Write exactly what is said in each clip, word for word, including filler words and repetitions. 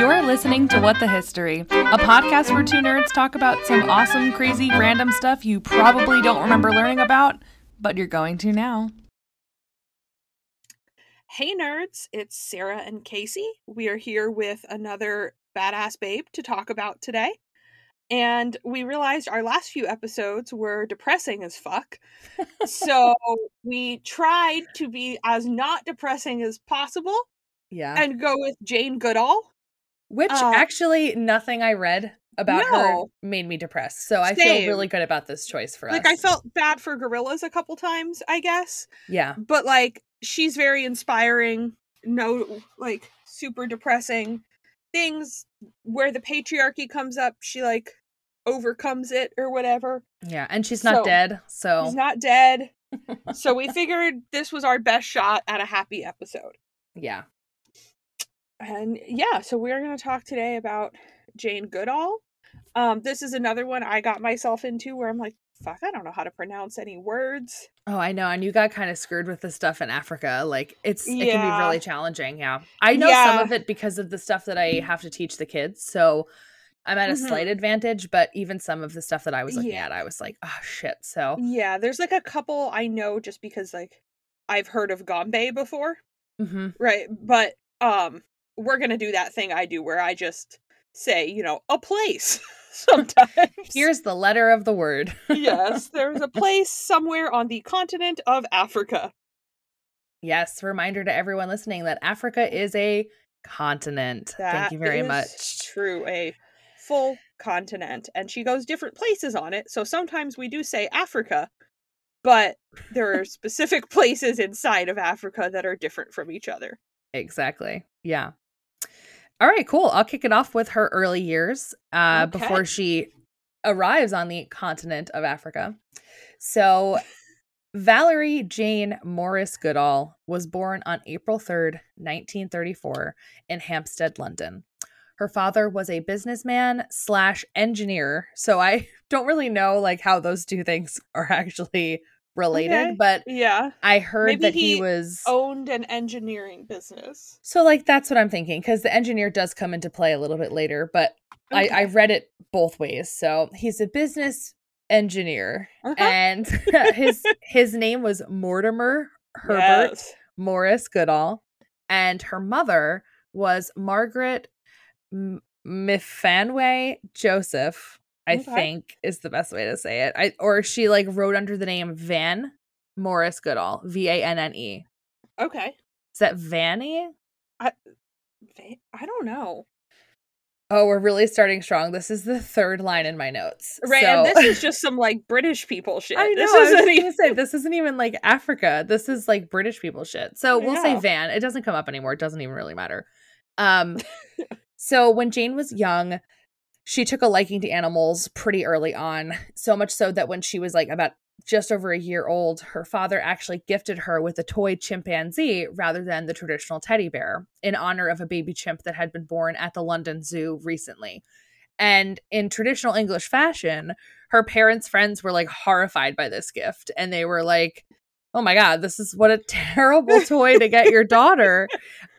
You're listening to What the History, a podcast where two nerds talk about some awesome, crazy, random stuff you probably don't remember learning about, but you're going to now. Hey nerds, it's Sarah and Casey. We are here with another badass babe to talk about today. And we realized our last few episodes were depressing as fuck. So we tried to be as not depressing as possible. Yeah. And go with Jane Goodall. Which uh, actually nothing I read about no. her made me depressed. So I Same. feel really good about this choice for like, us. Like I felt bad for gorillas a couple times, I guess. Yeah. But like she's very inspiring, no like super depressing things where the patriarchy comes up, she like overcomes it or whatever. Yeah, and she's not so, dead. So she's not dead. So we figured this was our best shot at a happy episode. Yeah. And yeah, so we're going to talk today about Jane Goodall. Um, this is another one I got myself into where I'm like, fuck, I don't know how to pronounce any words. Oh, I know. And you got kind of screwed with the stuff in Africa. Like, it's yeah. it can be really challenging. Yeah. I know yeah. some of it because of the stuff that I have to teach the kids. So I'm at a mm-hmm. slight advantage, but even some of the stuff that I was looking yeah. at, I was like, oh, shit. So yeah, there's like a couple I know just because like I've heard of Gombe before. Mm-hmm. Right. But um. we're going to do that thing I do where I just say, you know, a place sometimes. Here's the letter of the word. Yes, there's a place somewhere on the continent of Africa. Yes, reminder to everyone listening that Africa is a continent. That Thank you very is much. True, a full continent. And she goes different places on it. So sometimes we do say Africa, but there are specific places inside of Africa that are different from each other. Exactly. Yeah. All right, cool. I'll kick it off with her early years uh, okay. before she arrives on the continent of Africa. So Valerie Jane Morris Goodall was born on April third, nineteen thirty-four in Hampstead, London. Her father was a businessman slash engineer. So I don't really know like how those two things are actually related, okay. but yeah, I heard Maybe that he, he was owned an engineering business. So like, that's what I'm thinking. Cause the engineer does come into play a little bit later, but okay. I, I read it both ways. So he's a business engineer uh-huh. and his, his name was Mortimer Herbert yes. Morris Goodall. And her mother was Margaret Mifanway Joseph. I okay. think is the best way to say it. I or she like wrote under the name Van Morris Goodall, V A N N E. Okay. Is that Vanny? I, I don't know. Oh, we're really starting strong. This is the third line in my notes. Right, so. And this is just some like British people shit. I know. This isn't I was even say this isn't even like Africa. This is like British people shit. So we'll yeah. say Van. It doesn't come up anymore. It doesn't even really matter. Um, so when Jane was young, she took a liking to animals pretty early on, so much so that when she was like about just over a year old, her father actually gifted her with a toy chimpanzee rather than the traditional teddy bear in honor of a baby chimp that had been born at the London Zoo recently. And in traditional English fashion, her parents' friends were like horrified by this gift. And they were like, oh my God, this is what a terrible toy to get your daughter.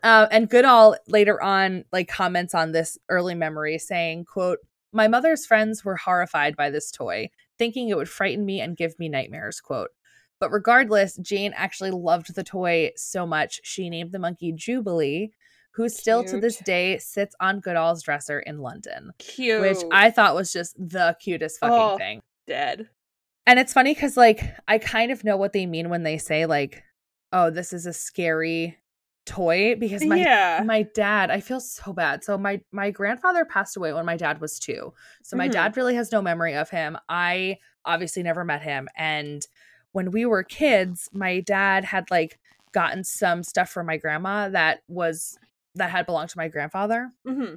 Uh, and Goodall later on like comments on this early memory saying, quote, my mother's friends were horrified by this toy, thinking it would frighten me and give me nightmares, quote. But regardless, Jane actually loved the toy so much, she named the monkey Jubilee, who still cute. to this day sits on Goodall's dresser in London. Cute. Which I thought was just the cutest fucking oh, thing. Dead. And it's funny because, like, I kind of know what they mean when they say, like, oh, this is a scary toy. Because my yeah. my dad, I feel so bad. So my, my grandfather passed away when my dad was two. So my mm-hmm. dad really has no memory of him. I obviously never met him. And when we were kids, my dad had, like, gotten some stuff from my grandma that was that had belonged to my grandfather. Mm-hmm.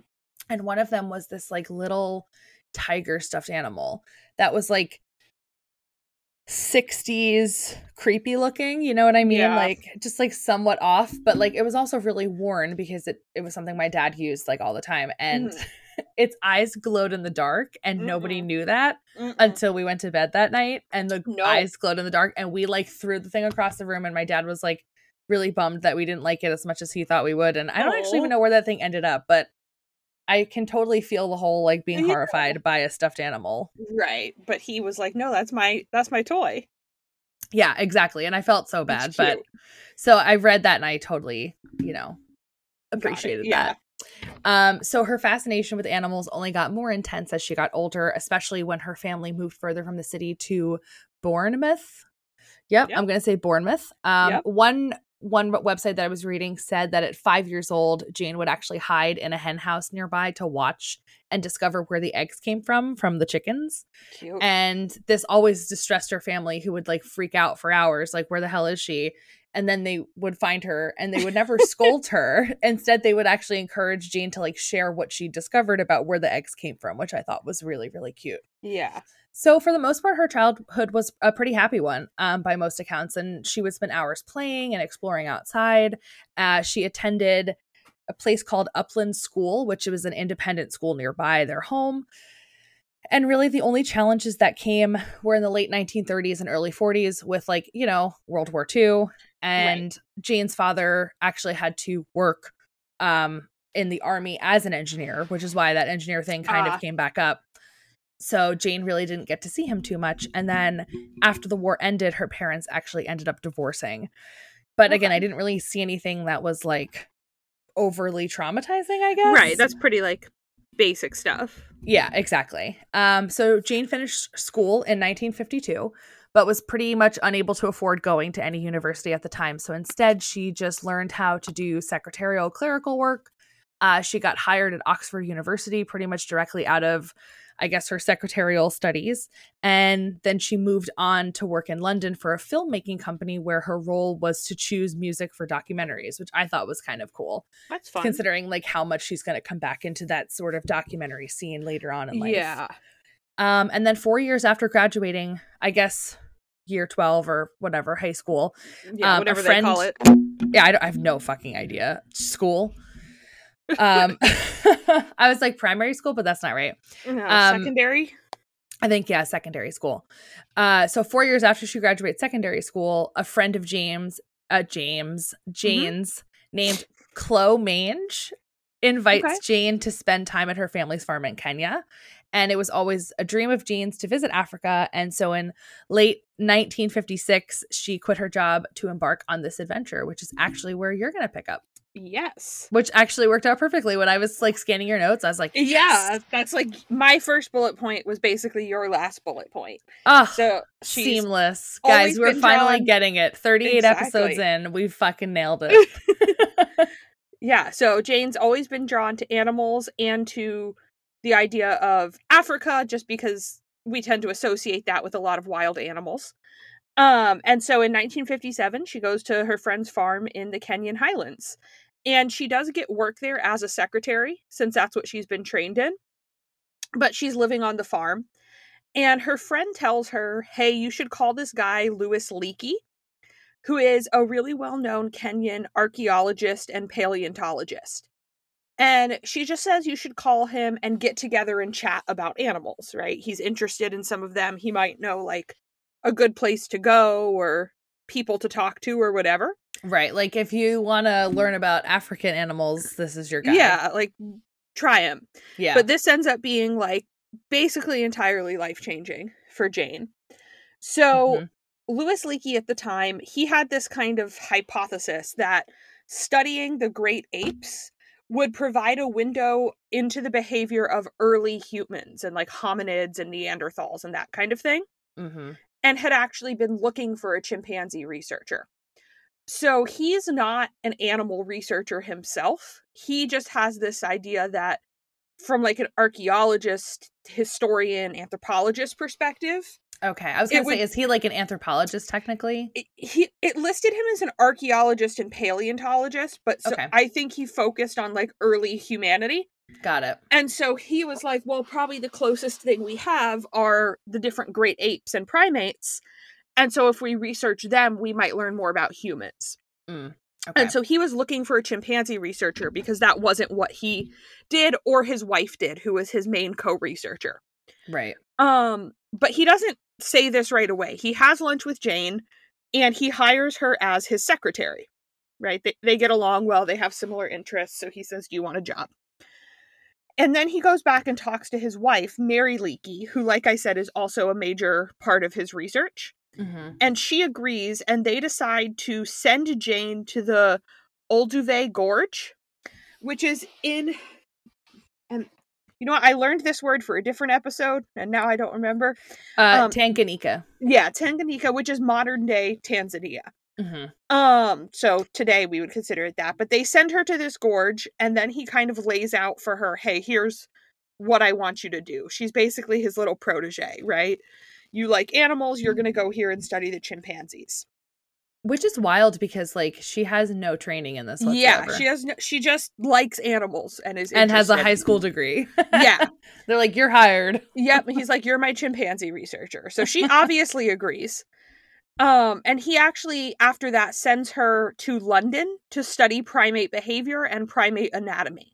And one of them was this, like, little tiger stuffed animal that was, like, sixties creepy looking, you know what I mean? Yeah. Like just like somewhat off, but like it was also really worn because it, it was something my dad used like all the time. And mm. its eyes glowed in the dark and Mm-mm. nobody knew that Mm-mm. until we went to bed that night and the nope. eyes glowed in the dark and we like threw the thing across the room and my dad was like really bummed that we didn't like it as much as he thought we would. And I don't oh. actually even know where that thing ended up, but I can totally feel the whole like being yeah. horrified by a stuffed animal. Right. But he was like, no, that's my that's my toy. Yeah, exactly. And I felt so bad. But so I read that and I totally, you know, appreciated yeah. that. Um, so her fascination with animals only got more intense as she got older, especially when her family moved further from the city to Bournemouth. Yep, yep. I'm going to say Bournemouth. Um, yep. One one website that I was reading said that at five years old, Jane would actually hide in a hen house nearby to watch and discover where the eggs came from, from the chickens. Cute. And this always distressed her family, who would like freak out for hours, like, where the hell is she? And then they would find her and they would never scold her. Instead, they would actually encourage Jane to like share what she discovered about where the eggs came from, which I thought was really, really cute. Yeah. So for the most part, her childhood was a pretty happy one um, by most accounts. And she would spend hours playing and exploring outside. Uh, she attended a place called Upland School, which was an independent school nearby their home. And really the only challenges that came were in the late nineteen thirties and early forties with, like, you know, World War Two. And right. Jane's father actually had to work um, in the army as an engineer, which is why that engineer thing kind uh. of came back up. So Jane really didn't get to see him too much. And then after the war ended, her parents actually ended up divorcing. But okay. again, I didn't really see anything that was like overly traumatizing, I guess. Right. That's pretty like basic stuff. Yeah, exactly. Um, so Jane finished school in nineteen fifty-two, but was pretty much unable to afford going to any university at the time. So instead, she just learned how to do secretarial clerical work. Uh, she got hired at Oxford University pretty much directly out of, I guess, her secretarial studies. And then she moved on to work in London for a filmmaking company where her role was to choose music for documentaries, which I thought was kind of cool. That's fun. Considering like how much she's going to come back into that sort of documentary scene later on in life. Yeah. Um, and then four years after graduating, I guess year twelve or whatever, high school. Yeah, um, whatever friend, they call it. Yeah, I, don't, I have no fucking idea. School. um I was like primary school, but that's not right. No, um, secondary, I think. Yeah, secondary school. Uh so four years after she graduated secondary school, a friend of James uh James Jane's mm-hmm. named Chloe Mange invites okay. Jane to spend time at her family's farm in Kenya, and it was always a dream of Jane's to visit Africa. And so in late nineteen fifty-six, she quit her job to embark on this adventure, which is actually where you're going to pick up. Yes. Which actually worked out perfectly. When I was like scanning your notes, I was like, yes. Yeah, that's like my first bullet point was basically your last bullet point. Oh, so seamless. Guys, we're finally drawn... getting it. thirty-eight exactly. episodes in, we fucking nailed it. Yeah. So Jane's always been drawn to animals and to the idea of Africa, just because we tend to associate that with a lot of wild animals. Um, and so in nineteen fifty-seven, she goes to her friend's farm in the Kenyan highlands. And she does get work there as a secretary, since that's what she's been trained in. But she's living on the farm. And her friend tells her, hey, you should call this guy Louis Leakey, who is a really well-known Kenyan archaeologist and paleontologist. And she just says you should call him and get together and chat about animals, right? He's interested in some of them. He might know, like, a good place to go or people to talk to or whatever. Right. Like, if you want to learn about African animals, this is your guy. Yeah. Like, try him. Yeah. But this ends up being like basically entirely life-changing for Jane. So mm-hmm. Louis Leakey at the time, he had this kind of hypothesis that studying the great apes would provide a window into the behavior of early humans and like hominids and Neanderthals and that kind of thing. Mm-hmm. And had actually been looking for a chimpanzee researcher. So he's not an animal researcher himself. He just has this idea that from like an archaeologist, historian, anthropologist perspective. Okay. I was going to say, would, is he like an anthropologist technically? It, he, it listed him as an archaeologist and paleontologist, but so okay. I think he focused on like early humanity. Got it. And so he was like, well, probably the closest thing we have are the different great apes and primates. And so if we research them, we might learn more about humans. Mm, okay. And so he was looking for a chimpanzee researcher because that wasn't what he did or his wife did, who was his main co-researcher. Right. Um, but he doesn't say this right away. He has lunch with Jane and he hires her as his secretary. Right. They, they get along well. They have similar interests. So he says, do you want a job? And then he goes back and talks to his wife, Mary Leakey, who, like I said, is also a major part of his research. Mm-hmm. And she agrees, and they decide to send Jane to the Olduvai Gorge, which is in, and you know what? I learned this word for a different episode, and now I don't remember. Uh, um, Tanganyika. Yeah, Tanganyika, which is modern day Tanzania. Mm-hmm. Um, so today we would consider it that. But they send her to this gorge, and then he kind of lays out for her, hey, here's what I want you to do. She's basically his little protege, right? You like animals, you're going to go here and study the chimpanzees. Which is wild because, like, she has no training in this whatsoever. Yeah, she has no, she just likes animals and is and has a high school degree. Yeah. They're like, you're hired. Yep. He's like, you're my chimpanzee researcher. So she obviously agrees. Um, and he actually, after that, sends her to London to study primate behavior and primate anatomy.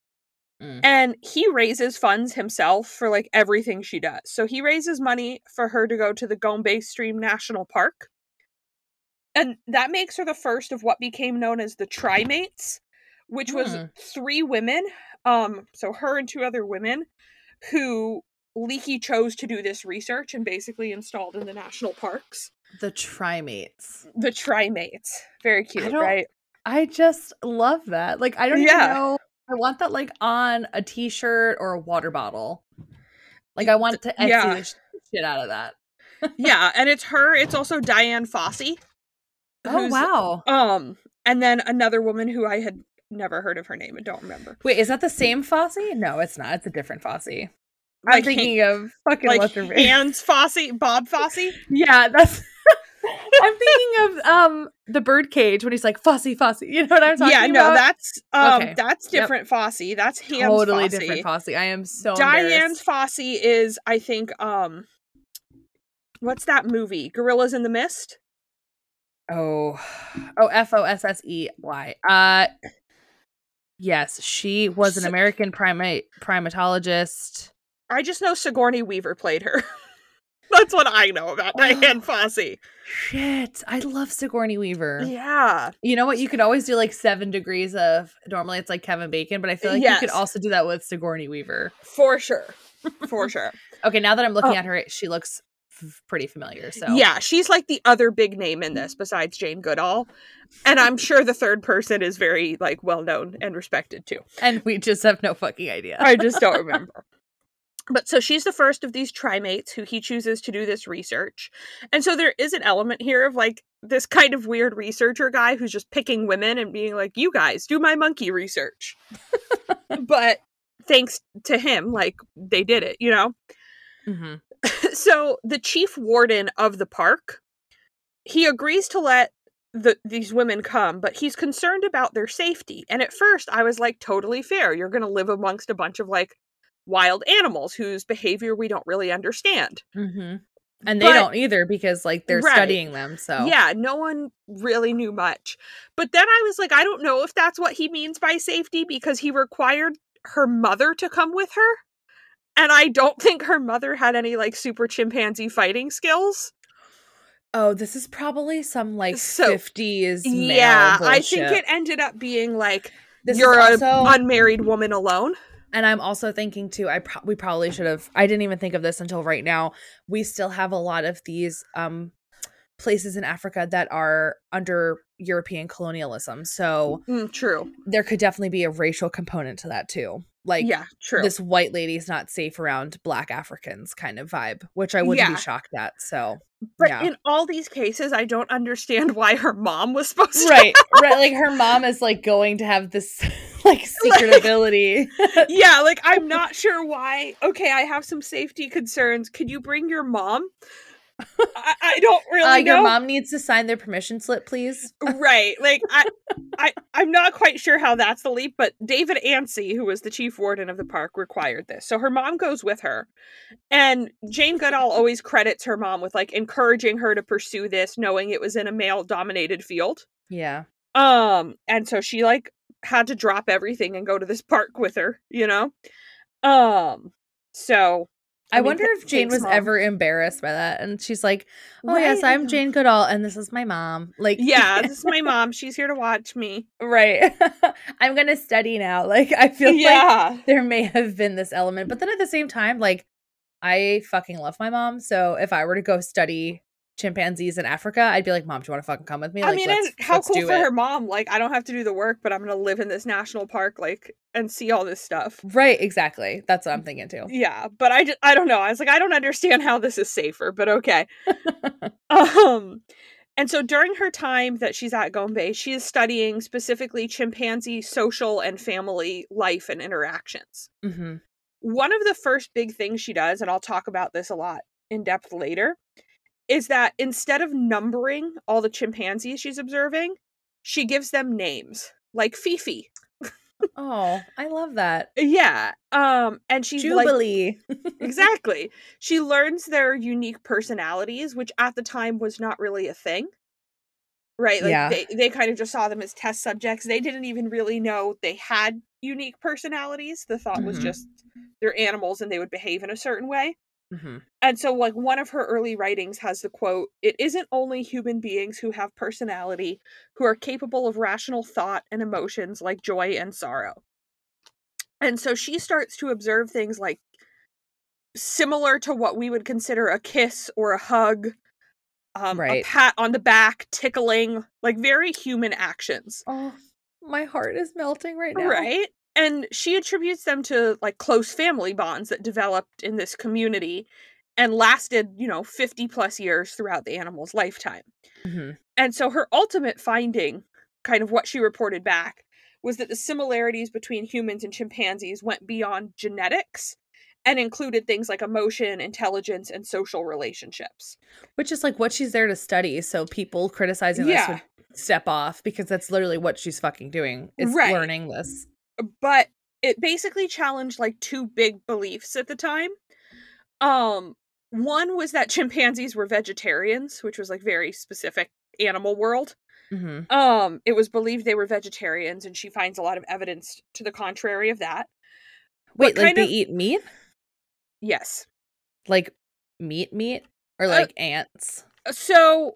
Mm. And he raises funds himself for, like, everything she does. So he raises money for her to go to the Gombe Stream National Park. And that makes her the first of what became known as the Trimates, which was mm. three women. Um, so her and two other women who Leakey chose to do this research and basically installed in the national parks. The Trimates. The Trimates. Very cute, I right? I just love that. Like, I don't yeah. even know. I want that, like, on a t-shirt or a water bottle. Like, I want to Etsy yeah. the shit out of that. Yeah, and it's her. It's also Diane Fossey. Oh, wow. Um, and then another woman who I had never heard of her name and don't remember. Wait, is that the same Fossey? No, it's not. It's a different Fossey. I'm like thinking H- of fucking like Lester Hans Fossey, Bob Fossey. Yeah, that's. I'm thinking of um the birdcage when he's like Fossey, Fossey. You know what I'm talking about? Yeah, no, about? that's um okay. that's different yep. Fossey. That's Hans totally Fossey. different Fossey. I am so Diane Fossey is, I think, um, what's that movie? Gorillas in the Mist. Oh, oh, F O S S E Y. Uh, yes, she was an American primate primatologist. I just know Sigourney Weaver played her. That's what I know about oh, Diane Fossey. Shit. I love Sigourney Weaver. Yeah. You know what? You could always do like seven degrees of, normally it's like Kevin Bacon, but I feel like yes. you could also do that with Sigourney Weaver. For sure. For sure. Okay. Now that I'm looking oh. at her, she looks f- pretty familiar. So yeah, she's like the other big name in this besides Jane Goodall. And I'm sure the third person is very like well-known and respected too. And we just have no fucking idea. I just don't remember. But so she's the first of these Trimates who he chooses to do this research. And so there is an element here of like this kind of weird researcher guy who's just picking women and being like, you guys do my monkey research. But thanks to him, like they did it, you know? Mm-hmm. So the chief warden of the park, he agrees to let the, these women come, but he's concerned about their safety. And at first I was like, totally fair. You're going to live amongst a bunch of like wild animals whose behavior we don't really understand. Mm-hmm. And they but, don't either because like they're right. studying them. So yeah, no one really knew much. But then I was like, I don't know if that's what he means by safety because he required her mother to come with her. And I don't think her mother had any like super chimpanzee fighting skills. Oh, this is probably some like so, fifties male yeah, bullshit. I think it ended up being like, this you're also- an unmarried woman alone. And I'm also thinking, too, I pro- we probably should have – I didn't even think of this until right now. We still have a lot of these um, places in Africa that are under European colonialism. So mm, true. There could definitely be a racial component to that, too. Like yeah, true. This white lady's not safe around black Africans kind of vibe, which I wouldn't yeah. be shocked at. So, but yeah. in all these cases, I don't understand why her mom was supposed to. Right, right. Like her mom is like going to have this like secret like, ability. Yeah, like I'm not sure why. Okay, I have some safety concerns. Could you bring your mom? I, I don't really uh, know. Your mom needs to sign their permission slip, please. Right. Like, I, I, I'm not quite sure how that's the leap, but David Ansey, who was the chief warden of the park, required this. So her mom goes with her. And Jane Goodall always credits her mom with, like, encouraging her to pursue this, knowing it was in a male-dominated field. Yeah. Um. And so she, like, had to drop everything and go to this park with her, you know? Um. So... I, I mean, wonder if Jane was mom. ever embarrassed by that. And she's like, oh, right. yes, I'm Jane Goodall, and this is my mom. Like, yeah, this is my mom. She's here to watch me. Right. I'm going to study now. Like, I feel yeah. like there may have been this element. But then at the same time, like, I fucking love my mom. So if I were to go study chimpanzees in Africa, I'd be like, Mom, do you want to fucking come with me? Like, I mean, let's, and how let's cool for it. Her mom. Like, I don't have to do the work, but I'm going to live in this national park, like, and see all this stuff. Right, exactly. That's what I'm thinking too. Yeah, but I, just, I don't know. I was like, I don't understand how this is safer, but okay. um, and so during her time that she's at Gombe, she is studying specifically chimpanzee social and family life and interactions. Mm-hmm. One of the first big things she does, and I'll talk about this a lot in depth later, is that instead of numbering all the chimpanzees she's observing, she gives them names, like Fifi. Oh, I love that. Yeah. Um, and she's Jubilee. Like, exactly. She learns their unique personalities, which at the time was not really a thing. Right? Like yeah. they, they kind of just saw them as test subjects. They didn't even really know they had unique personalities. The thought mm-hmm. was just they're animals and they would behave in a certain way. Mm-hmm. And so, like, one of her early writings has the quote, "It isn't only human beings who have personality, who are capable of rational thought and emotions like joy and sorrow." And so she starts to observe things like similar to what we would consider a kiss or a hug, um, right. a pat on the back, tickling, like very human actions. Oh, my heart is melting right now. Right? And she attributes them to, like, close family bonds that developed in this community and lasted, you know, fifty plus years throughout the animal's lifetime. Mm-hmm. And so her ultimate finding, kind of what she reported back, was that the similarities between humans and chimpanzees went beyond genetics and included things like emotion, intelligence, and social relationships. Which is, like, what she's there to study. So people criticizing yeah. this would step off, because that's literally what she's fucking doing, is right. learning this. But it basically challenged, like, two big beliefs at the time. Um, one was that chimpanzees were vegetarians, which was, like, very specific animal world. Mm-hmm. Um, it was believed they were vegetarians, and she finds a lot of evidence to the contrary of that. Wait, but like, they of... eat meat? Yes. Like, meat meat? Or, like, uh, ants? So...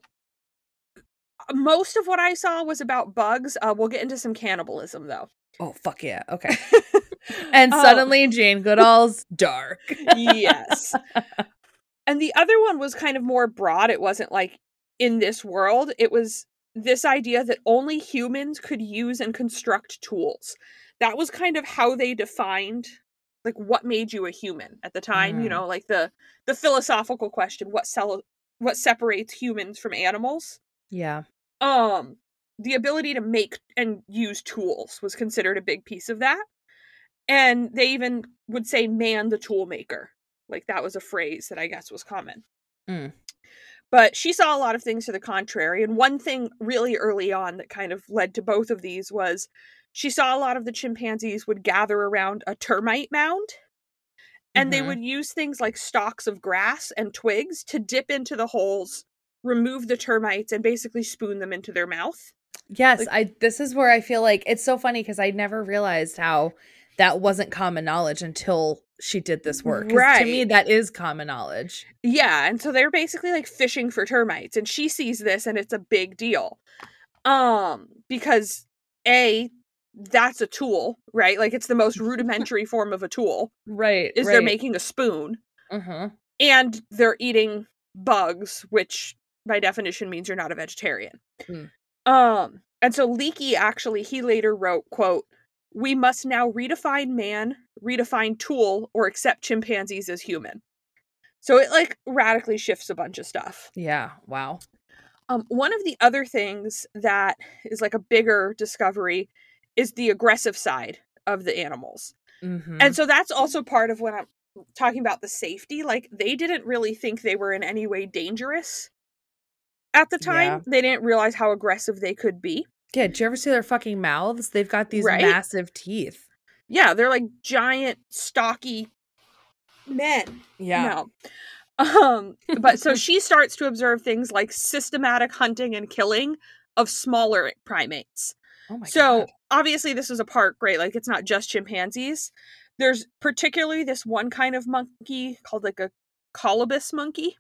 most of what I saw was about bugs. Uh, we'll get into some cannibalism, though. Oh, fuck yeah. Okay. And suddenly um, Jane Goodall's dark. Yes. And the other one was kind of more broad. It wasn't like in this world. It was this idea that only humans could use and construct tools. That was kind of how they defined, like, what made you a human at the time. Mm. You know, like the, the philosophical question, what cel- what separates humans from animals? Yeah. Um, the ability to make and use tools was considered a big piece of that. And they even would say, man, the tool maker. Like, that was a phrase that I guess was common. Mm. But she saw a lot of things to the contrary. And one thing really early on that kind of led to both of these was she saw a lot of the chimpanzees would gather around a termite mound. And mm-hmm. they would use things like stalks of grass and twigs to dip into the holes, remove the termites, and basically spoon them into their mouth. Yes, like, I. This is where I feel like it's so funny, because I never realized how that wasn't common knowledge until she did this work. Right. To me, that is common knowledge. Yeah, and so they're basically like fishing for termites, and she sees this, and it's a big deal, um, because A, that's a tool, right? Like, it's the most rudimentary form of a tool. Right. Is right. they're making a spoon, uh-huh. and they're eating bugs, which by definition means you're not a vegetarian. Mm. Um, and so Leakey, actually, he later wrote, quote, "We must now redefine man, redefine tool, or accept chimpanzees as human." So it, like, radically shifts a bunch of stuff. Yeah. Wow. Um, one of the other things that is, like, a bigger discovery is the aggressive side of the animals. Mm-hmm. And so that's also part of what I'm talking about, the safety. Like, they didn't really think they were in any way dangerous. At the time, yeah. they didn't realize how aggressive they could be. Yeah, did you ever see their fucking mouths? They've got these right? massive teeth. Yeah, they're like giant, stocky men. Yeah. No. Um, but so she starts to observe things like systematic hunting and killing of smaller primates. Oh my so God. Obviously this is a park, right? Like, it's not just chimpanzees. There's particularly this one kind of monkey called like a colobus monkey.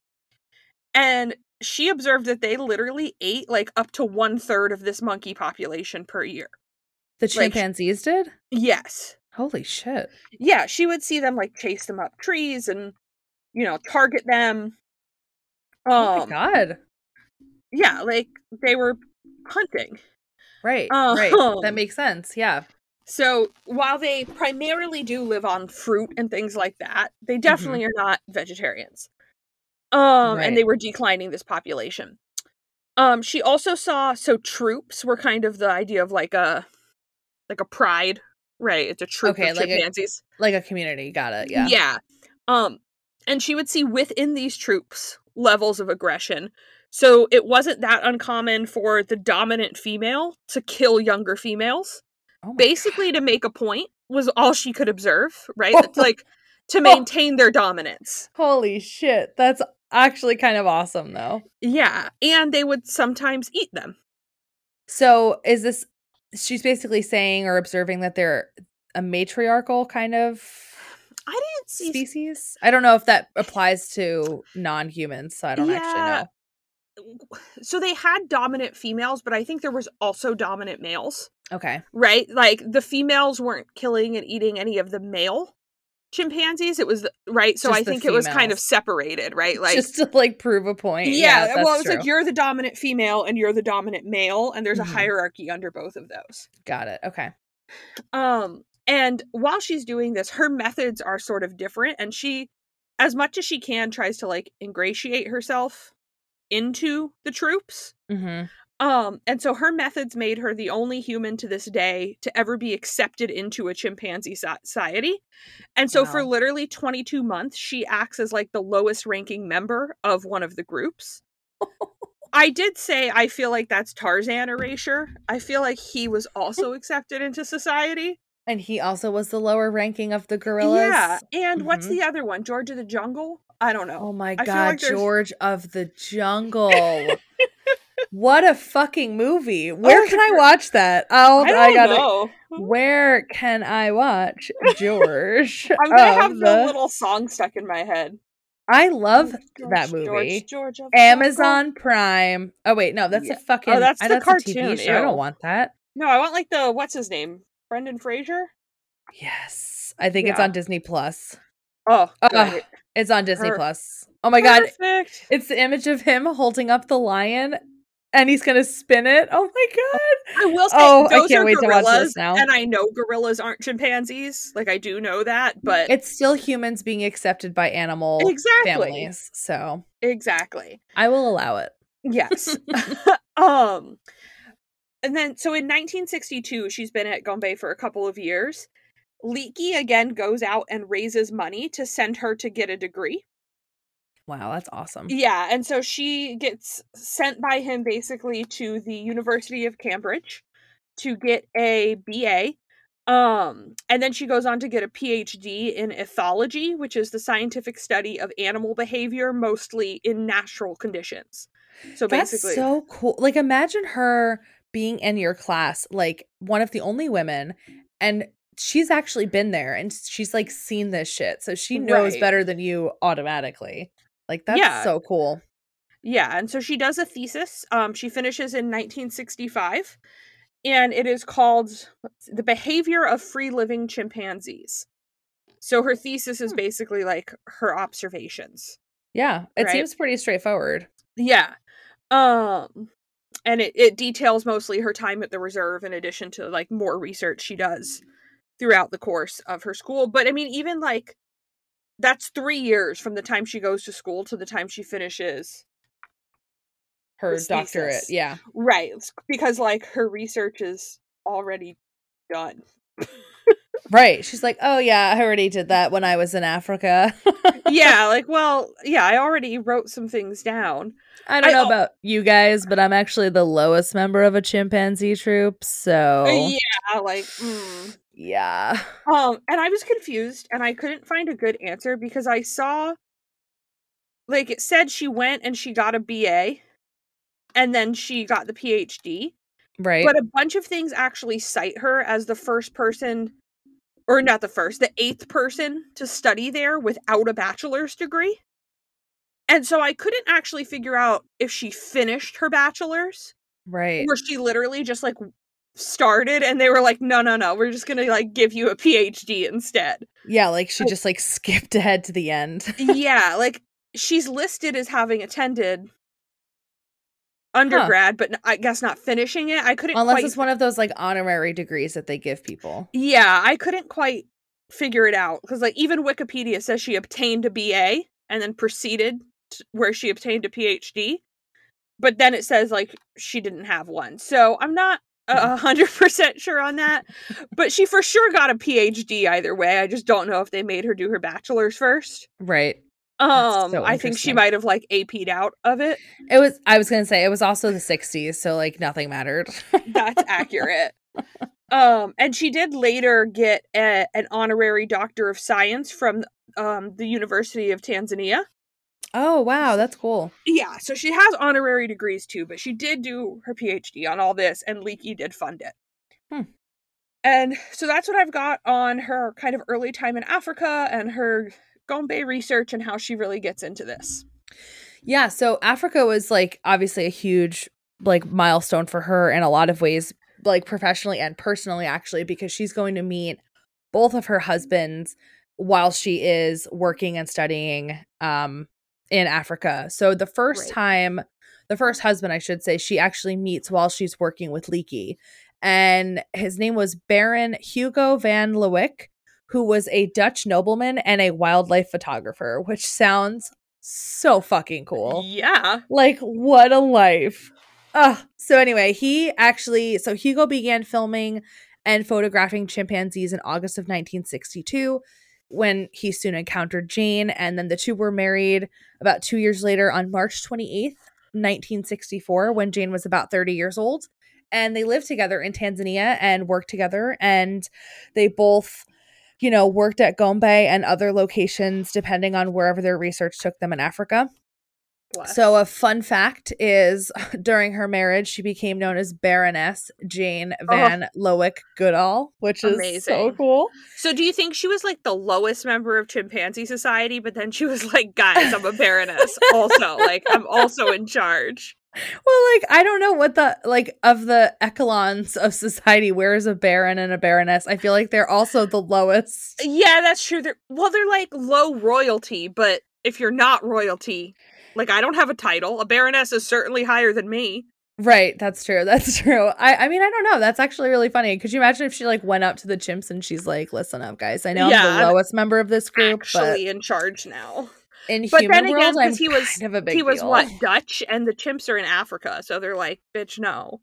And she observed that they literally ate like up to one third of this monkey population per year. The chimpanzees like, did? Yes. Holy shit. Yeah, she would see them like chase them up trees and, you know, target them. Um, oh my God. Yeah, like they were hunting. Right, um, right. That makes sense. Yeah. So while they primarily do live on fruit and things like that, they definitely mm-hmm. are not vegetarians. Um, right. And they were declining this population. Um, she also saw, so troops were kind of the idea of like a, like a pride, right? It's a troop okay, of like chimpanzees. A, like a community, got it, yeah. Yeah. Um, and she would see within these troops levels of aggression. So it wasn't that uncommon for the dominant female to kill younger females. Oh basically God. To make a point was all she could observe, right? It's like to maintain their dominance. Holy shit. That's actually kind of awesome though. Yeah. And they would sometimes eat them. So is this, she's basically saying or observing that they're a matriarchal kind of I didn't see species. I don't know if that applies to non-humans. So I don't yeah. actually know. So they had dominant females, but I think there was also dominant males. Okay. Right? Like, the females weren't killing and eating any of the male chimpanzees. It was, the, right? So just I think females. It was kind of separated, right? Like just to, like, prove a point. Yeah. yeah well, it's like, you're the dominant female and you're the dominant male, and there's mm-hmm. a hierarchy under both of those. Got it. Okay. Um, and while she's doing this, her methods are sort of different, and she, as much as she can, tries to, like, ingratiate herself into the troops. Mm-hmm. Um, and so her methods made her the only human to this day to ever be accepted into a chimpanzee society. And so wow. for literally twenty-two months, she acts as like the lowest ranking member of one of the groups. I did say, I feel like that's Tarzan erasure. I feel like he was also accepted into society. And he also was the lower ranking of the gorillas. Yeah. And mm-hmm. what's the other one? George of the Jungle? I don't know. Oh my God, like George of the Jungle. What a fucking movie. Where can I watch that? I'll, I don't I gotta, know. Where can I watch George? I'm going to have the... the little song stuck in my head. I love George, that movie. George, George Amazon Michael. Prime. Oh, wait. No, that's yeah. a fucking... Oh, that's I, the that's cartoon. A T V show. I don't want that. No, I want like the... What's his name? Brendan Fraser? Yes. I think yeah. it's on Disney Plus. Oh, uh, It's on Disney Her. Plus. Oh my Perfect. God. It's the image of him holding up the lion... And he's going to spin it. Oh, my God. I will say, oh, those I can't are wait gorillas, to watch this now. And I know gorillas aren't chimpanzees. Like, I do know that, but... It's still humans being accepted by animal exactly. families, so... Exactly. I will allow it. Yes. um, And then, so in nineteen sixty-two, she's been at Gombe for a couple of years. Leakey, again, goes out and raises money to send her to get a degree. Wow, that's awesome. Yeah, and so she gets sent by him basically to the University of Cambridge to get a B A. Um, and then she goes on to get a P H D in ethology, which is the scientific study of animal behavior, mostly in natural conditions. So basically... That's so cool. Like, imagine her being in your class, like, one of the only women, and... She's actually been there and she's like seen this shit. So she knows right. better than you automatically. Like that's yeah. so cool. Yeah. And so she does a thesis. Um, she finishes in nineteen sixty-five and it is called The Behavior of Free Living Chimpanzees. So her thesis is basically like her observations. Yeah. It right? seems pretty straightforward. Yeah. Um, and it, it details mostly her time at the reserve in addition to like more research she does throughout the course of her school. But I mean, even like, that's three years from the time she goes to school to the time she finishes her doctorate. Thesis. Yeah. Right. Because like her research is already done. Right. She's like, oh yeah, I already did that when I was in Africa. Yeah. Like, well, yeah, I already wrote some things down. I don't I, know oh, about you guys, but I'm actually the lowest member of a chimpanzee troop. So yeah, like, mm. yeah. Um, and I was confused and I couldn't find a good answer because I saw, like it said she went and she got a B A and then she got the P H D. Right. But a bunch of things actually cite her as the first person or not the first, the eighth person to study there without a bachelor's degree. And so I couldn't actually figure out if she finished her bachelor's. Right. Or she literally just like started and they were like, no, no, no, we're just going to like give you a P H D instead. Yeah. Like she just like skipped ahead to the end. Yeah. Like she's listed as having attended undergrad, huh. but I guess not finishing it. I couldn't Unless quite... it's one of those like honorary degrees that they give people. Yeah. I couldn't quite figure it out because like even Wikipedia says she obtained a B A and then proceeded to where she obtained a P H D. But then it says like she didn't have one. So I'm not a hundred percent sure on that, but she for sure got a P H D either way. I just don't know if they made her do her bachelor's first. Right. Um, so I think she might have like A P'd out of it. It was, I was going to say it was also the sixties. So like nothing mattered. That's accurate. Um, and she did later get a, an honorary doctor of science from um, the University of Tanzania. Oh, wow. That's cool. Yeah. So she has honorary degrees too, but she did do her P H D on all this and Leakey did fund it. Hmm. And so that's what I've got on her kind of early time in Africa and her Gombe research and how she really gets into this. Yeah. So Africa was like obviously a huge like milestone for her in a lot of ways, like professionally and personally actually, because she's going to meet both of her husbands while she is working and studying, um, in Africa. So the first right. time, the first husband, I should say, she actually meets while she's working with Leakey. And his name was Baron Hugo van Lawick, who was a Dutch nobleman and a wildlife photographer, which sounds so fucking cool. Yeah. Like, what a life. Ugh. So anyway, he actually, so Hugo began filming and photographing chimpanzees in August of nineteen sixty-two. When he soon encountered Jane, and then the two were married about two years later on March twenty-eighth, nineteen sixty-four, when Jane was about thirty years old. And they lived together in Tanzania and worked together, and they both, you know, worked at Gombe and other locations depending on wherever their research took them in Africa. What? So a fun fact is during her marriage, she became known as Baroness Jane van uh-huh. Lawick Goodall, which Amazing. Is so cool. So do you think she was like the lowest member of Chimpanzee Society, but then she was like, guys, I'm a Baroness also. Like, I'm also in charge. Well, like, I don't know what the, like, of the echelons of society, where is a baron and a baroness? I feel like they're also the lowest. Yeah, that's true. They're, well, they're like low royalty, but if you're not royalty... Like, I don't have a title. A baroness is certainly higher than me. Right. That's true. That's true. I, I mean, I don't know. That's actually really funny. Could you imagine if she, like, went up to the chimps and she's like, listen up, guys. I know yeah, I'm the lowest I'm member of this group. Actually but in charge now. In but human world, again, I'm he was, kind of a big he deal. Was, what, Dutch? And the chimps are in Africa. So they're like, bitch, no.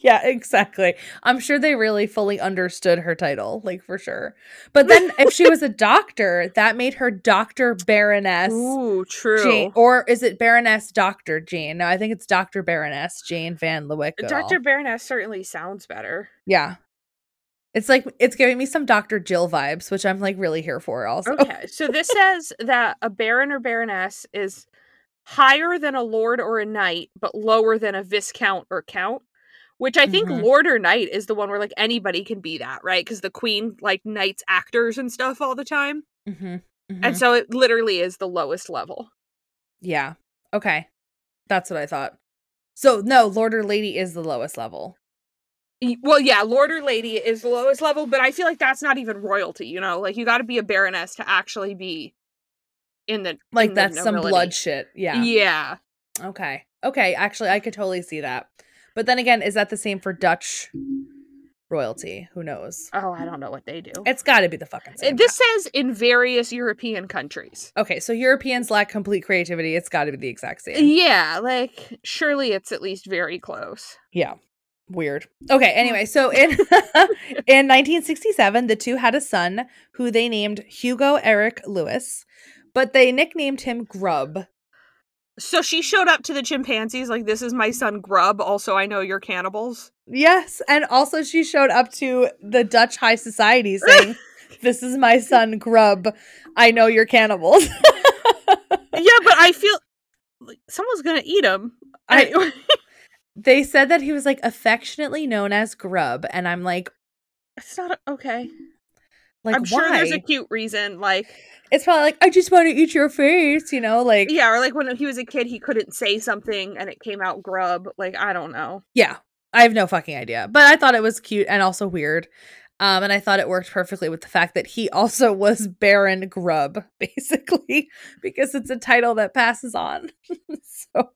Yeah, exactly. I'm sure they really fully understood her title, like for sure. But then if she was a doctor, that made her Doctor Baroness. Ooh, true. Jane, or is it Baroness Doctor Jane? No, I think it's Doctor Baroness Jane van Lawick Goodall. Doctor Baroness certainly sounds better. Yeah. It's like, it's giving me some Doctor Jill vibes, which I'm like really here for also. Okay, so this says that a baron or baroness is higher than a lord or a knight, but lower than a viscount or count. Which I think mm-hmm. lord or knight is the one where, like, anybody can be that, right? Because the queen, like, knights actors and stuff all the time. Mm-hmm. Mm-hmm. And so it literally is the lowest level. Yeah. Okay. That's what I thought. So, no, lord or lady is the lowest level. Well, yeah, lord or lady is the lowest level, but I feel like that's not even royalty, you know? Like, you gotta be a baroness to actually be in the... Like, in that's the nobility. Some blood shit. Yeah. Yeah. Okay. Okay, actually, I could totally see that. But then again, is that the same for Dutch royalty? Who knows? Oh, I don't know what they do. It's got to be the fucking same. This says in various European countries. Okay, so Europeans lack complete creativity. It's got to be the exact same. Yeah, like, surely it's at least very close. Yeah. Weird. Okay, anyway, so in in nineteen sixty-seven, the two had a son who they named Hugo Eric Lewis, but they nicknamed him Grub. So she showed up to the chimpanzees like, this is my son Grub. Also, I know you're cannibals. Yes. And also she showed up to the Dutch high society saying, this is my son Grub. I know you're cannibals. Yeah, but I feel like someone's going to eat him. I, they said that he was like affectionately known as Grub. And I'm like, It's not okay. Like, I'm sure why? There's a cute reason. Like, it's probably like, I just want to eat your face, you know? Like, yeah, or like when he was a kid, he couldn't say something and it came out Grub. Like, I don't know. Yeah, I have no fucking idea. But I thought it was cute and also weird. Um, and I thought it worked perfectly with the fact that he also was Baron Grub, basically, because it's a title that passes on. So,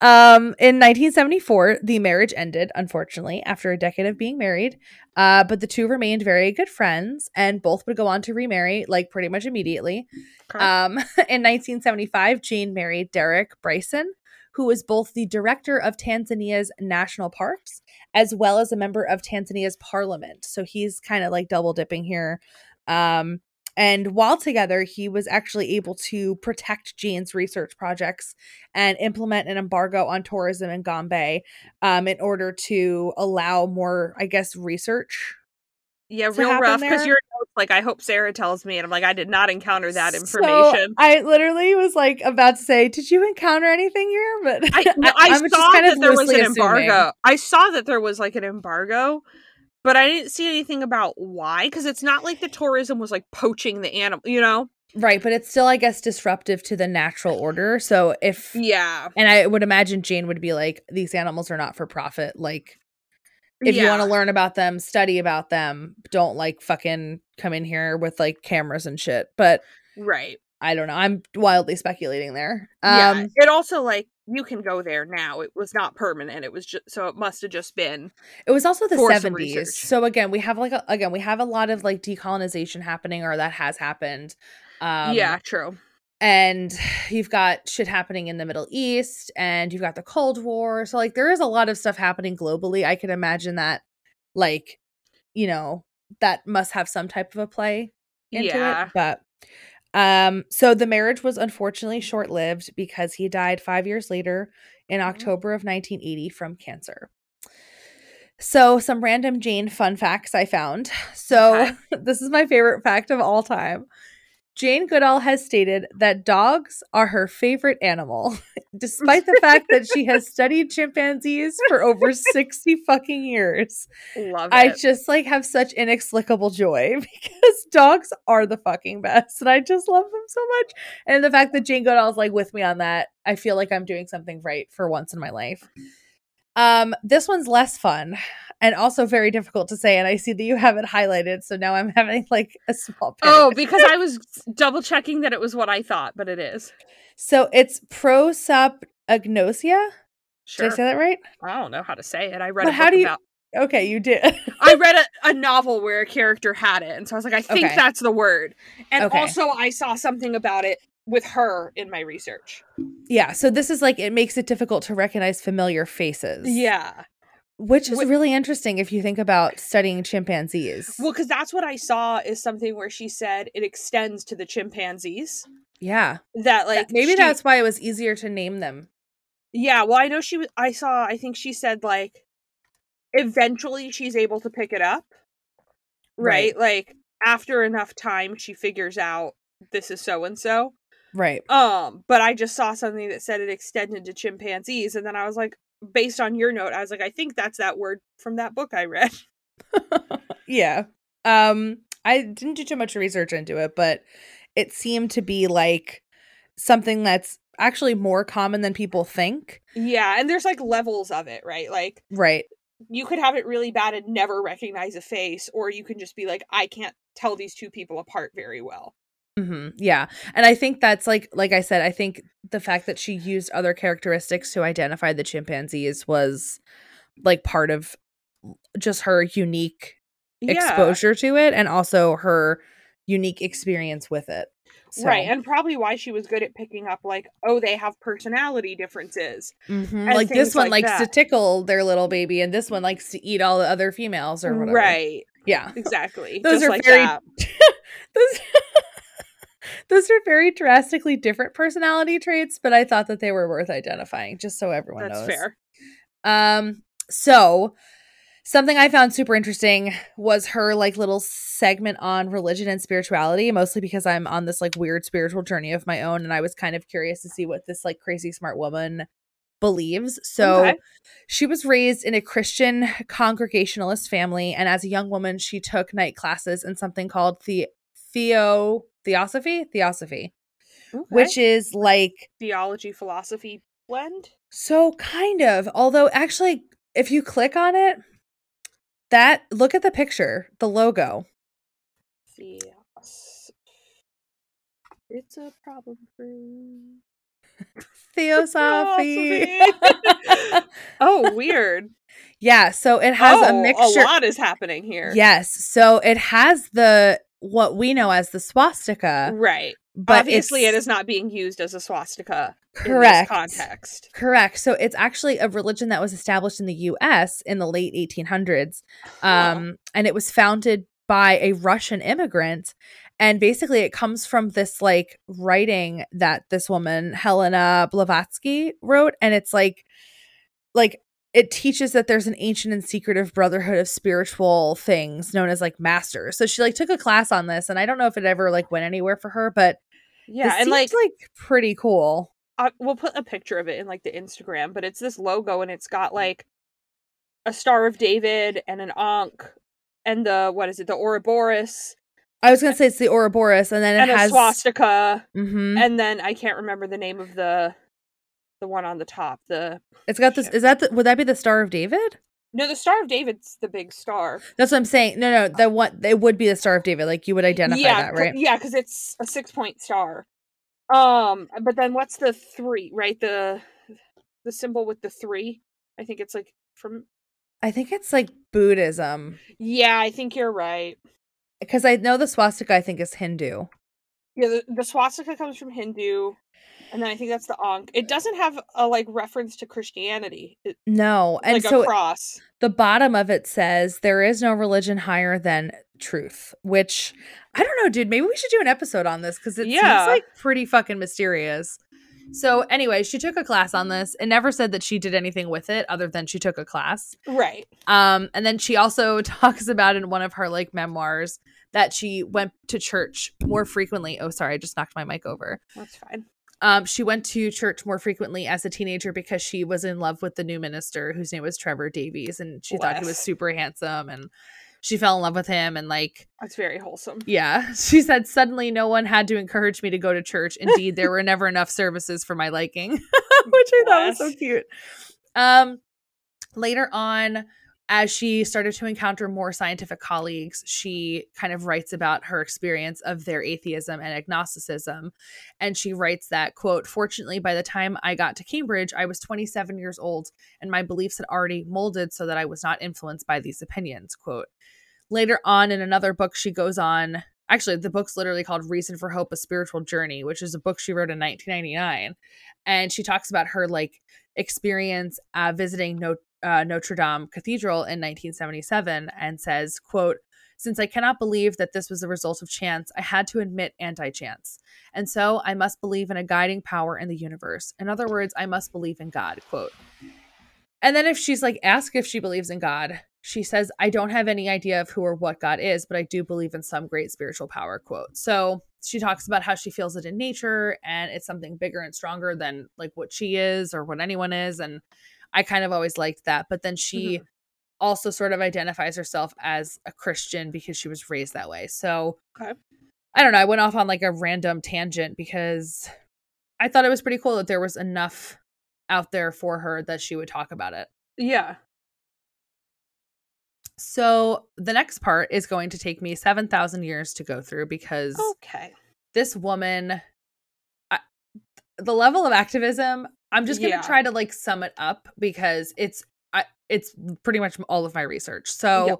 um, in nineteen seventy-four, the marriage ended, unfortunately, after a decade of being married. Uh, but the two remained very good friends, and both would go on to remarry, like, pretty much immediately. Okay. Um, in nineteen seventy-five, Jane married Derek Bryson, who was both the director of Tanzania's national parks as well as a member of Tanzania's parliament. So he's kind of like double dipping here. Um, and while together, he was actually able to protect Jane's research projects and implement an embargo on tourism in Gombe um, in order to allow more, I guess, research. Yeah, real rough, because you're like, I hope Sarah tells me, and I'm like, I did not encounter that information. So I literally was like about to say, did you encounter anything here? But I, no, I, I saw kind that of there was an assuming. embargo. I saw that there was like an embargo, but I didn't see anything about why, because it's not like the tourism was like poaching the animal, you know? Right, but it's still, I guess, disruptive to the natural order. So if yeah, and I would imagine Jane would be like, these animals are not for profit, like. If yeah. you want to learn about them, study about them. Don't like fucking come in here with like cameras and shit. But right, I don't know. I'm wildly speculating there. Um, yeah, it also like you can go there now. It was not permanent. It was just so it must have just been. It was also the seventies. So again, we have like a, again we have a lot of like decolonization happening, or that has happened. Um, yeah, true. And you've got shit happening in the Middle East, and you've got the Cold War. So, like, there is a lot of stuff happening globally. I can imagine that, like, you know, that must have some type of a play into yeah. it. But, um, so the marriage was unfortunately short-lived because he died five years later in October of nineteen eighty from cancer. So, some random Jane fun facts I found. So, okay. This is my favorite fact of all time. Jane Goodall has stated that dogs are her favorite animal, despite the fact that she has studied chimpanzees for over sixty fucking years. Love it. I just like have such inexplicable joy because dogs are the fucking best, and I just love them so much. And the fact that Jane Goodall is like with me on that, I feel like I'm doing something right for once in my life. Um, this one's less fun and also very difficult to say. And I see that you have it highlighted. So now I'm having like a small panic. Oh, because I was double checking that it was what I thought, but it is. So it's prosopagnosia. Sure. Did I say that right? I don't know how to say it. I read but a how book do you... about... Okay, you did. I read a, a novel where a character had it. And so I was like, I think okay. that's the word. And okay. also I saw something about it with her in my research. Yeah, so this is like, it makes it difficult to recognize familiar faces. Yeah. Which is Wh- really interesting if you think about studying chimpanzees. Well, because that's what I saw is something where she said it extends to the chimpanzees. Yeah. That like... That, maybe she, that's why it was easier to name them. Yeah, well, I know she... I saw, I think she said like, eventually she's able to pick it up. Right? right. Like, after enough time, she figures out this is so-and-so. Right. Um, but I just saw something that said it extended to chimpanzees, and then I was like, based on your note, I was like, I think that's that word from that book I read. Yeah. Um, I didn't do too much research into it, but it seemed to be like something that's actually more common than people think. Yeah, and there's like levels of it, right? Like right. you could have it really bad and never recognize a face, or you can just be like, I can't tell these two people apart very well. Mm-hmm. Yeah. And I think that's like, like I said, I think the fact that she used other characteristics to identify the chimpanzees was like part of just her unique yeah. exposure to it, and also her unique experience with it. So. Right. And probably why she was good at picking up like, oh, they have personality differences. Mm-hmm. Like this one like likes that. to tickle their little baby, and this one likes to eat all the other females or whatever. Right. Yeah. Exactly. Those just are like very... Those... Those are very drastically different personality traits, but I thought that they were worth identifying, just so everyone That's knows. That's fair. Um, so something I found super interesting was her like little segment on religion and spirituality, mostly because I'm on this like weird spiritual journey of my own, and I was kind of curious to see what this like crazy smart woman believes. So okay. She was raised in a Christian Congregationalist family, and as a young woman, she took night classes in something called the theo theosophy theosophy, okay. which is like theology philosophy blend. So kind of, although actually, if you click on it, that look at the picture, the logo. Theos. It's a problem for me. Theosophy. Theosophy. Oh, weird. Yeah, so it has oh, a mixture. A lot is happening here. Yes, so it has the what we know as the swastika, right? But obviously, it is not being used as a swastika. Correct. In this context. Correct. So it's actually a religion that was established in the U S in the late eighteen hundreds, um, yeah. and it was founded by a Russian immigrant. And basically, it comes from this, like, writing that this woman, Helena Blavatsky, wrote. And it's, like, like it teaches that there's an ancient and secretive brotherhood of spiritual things known as, like, masters. So she, like, took a class on this. And I don't know if it ever, like, went anywhere for her. But yeah, this and seems, like, like, pretty cool. I, we'll put a picture of it in, like, the Instagram. But it's this logo, and it's got, like, a Star of David and an Ankh and the, what is it, the Ouroboros. I was going to say it's the Ouroboros, and then it and a has... swastika, mm-hmm. and then I can't remember the name of the the one on the top. The It's got this... Is that the, would that be the Star of David? No, the Star of David's the big star. That's what I'm saying. No, no, the one, it would be the Star of David. Like, you would identify yeah, that, right? Yeah, because it's a six-point star. Um, But then what's the three, right? The the symbol with the three? I think it's, like, from... I think it's, like, Buddhism. Yeah, I think you're right. Because I know the swastika, I think, is Hindu. Yeah, the, the swastika comes from Hindu, and then I think that's the Ankh. It doesn't have a, like, reference to Christianity. It, no, and like so a cross. It, the bottom of it says there is no religion higher than truth. Which I don't know, dude. Maybe we should do an episode on this because it yeah. seems like pretty fucking mysterious. So anyway, she took a class on this. It never said that she did anything with it other than she took a class. Right. Um, and then she also talks about in one of her, like, memoirs that she went to church more frequently. Oh, sorry. I just knocked my mic over. That's fine. Um, she went to church more frequently as a teenager because she was in love with the new minister whose name was Trevor Davies. And she Bless. thought he was super handsome and... She fell in love with him and, like... That's very wholesome. Yeah. She said, suddenly no one had to encourage me to go to church. Indeed, there were never enough services for my liking, which I thought was so cute. Um, later on, as she started to encounter more scientific colleagues, she kind of writes about her experience of their atheism and agnosticism. And she writes that, quote, fortunately, by the time I got to Cambridge, I was twenty-seven years old and my beliefs had already molded so that I was not influenced by these opinions, quote. Later on in another book, she goes on, actually, the book's literally called Reason for Hope, A Spiritual Journey, which is a book she wrote in nineteen ninety-nine. And she talks about her, like, experience uh, visiting no- uh, Notre Dame Cathedral in nineteen seventy-seven and says, quote, since I cannot believe that this was the result of chance, I had to admit anti-chance. And so I must believe in a guiding power in the universe. In other words, I must believe in God, quote. And then if she's, like, asked if she believes in God, she says, I don't have any idea of who or what God is, but I do believe in some great spiritual power, quote. So she talks about how she feels it in nature and it's something bigger and stronger than, like, what she is or what anyone is. And I kind of always liked that. But then she mm-hmm. also sort of identifies herself as a Christian because she was raised that way. So okay. I don't know. I went off on, like, a random tangent because I thought it was pretty cool that there was enough out there for her that she would talk about it. Yeah. So the next part is going to take me seven thousand years to go through because okay. this woman, I, the level of activism, I'm just going to yeah. try to, like, sum it up because it's, I, it's pretty much all of my research. So yep.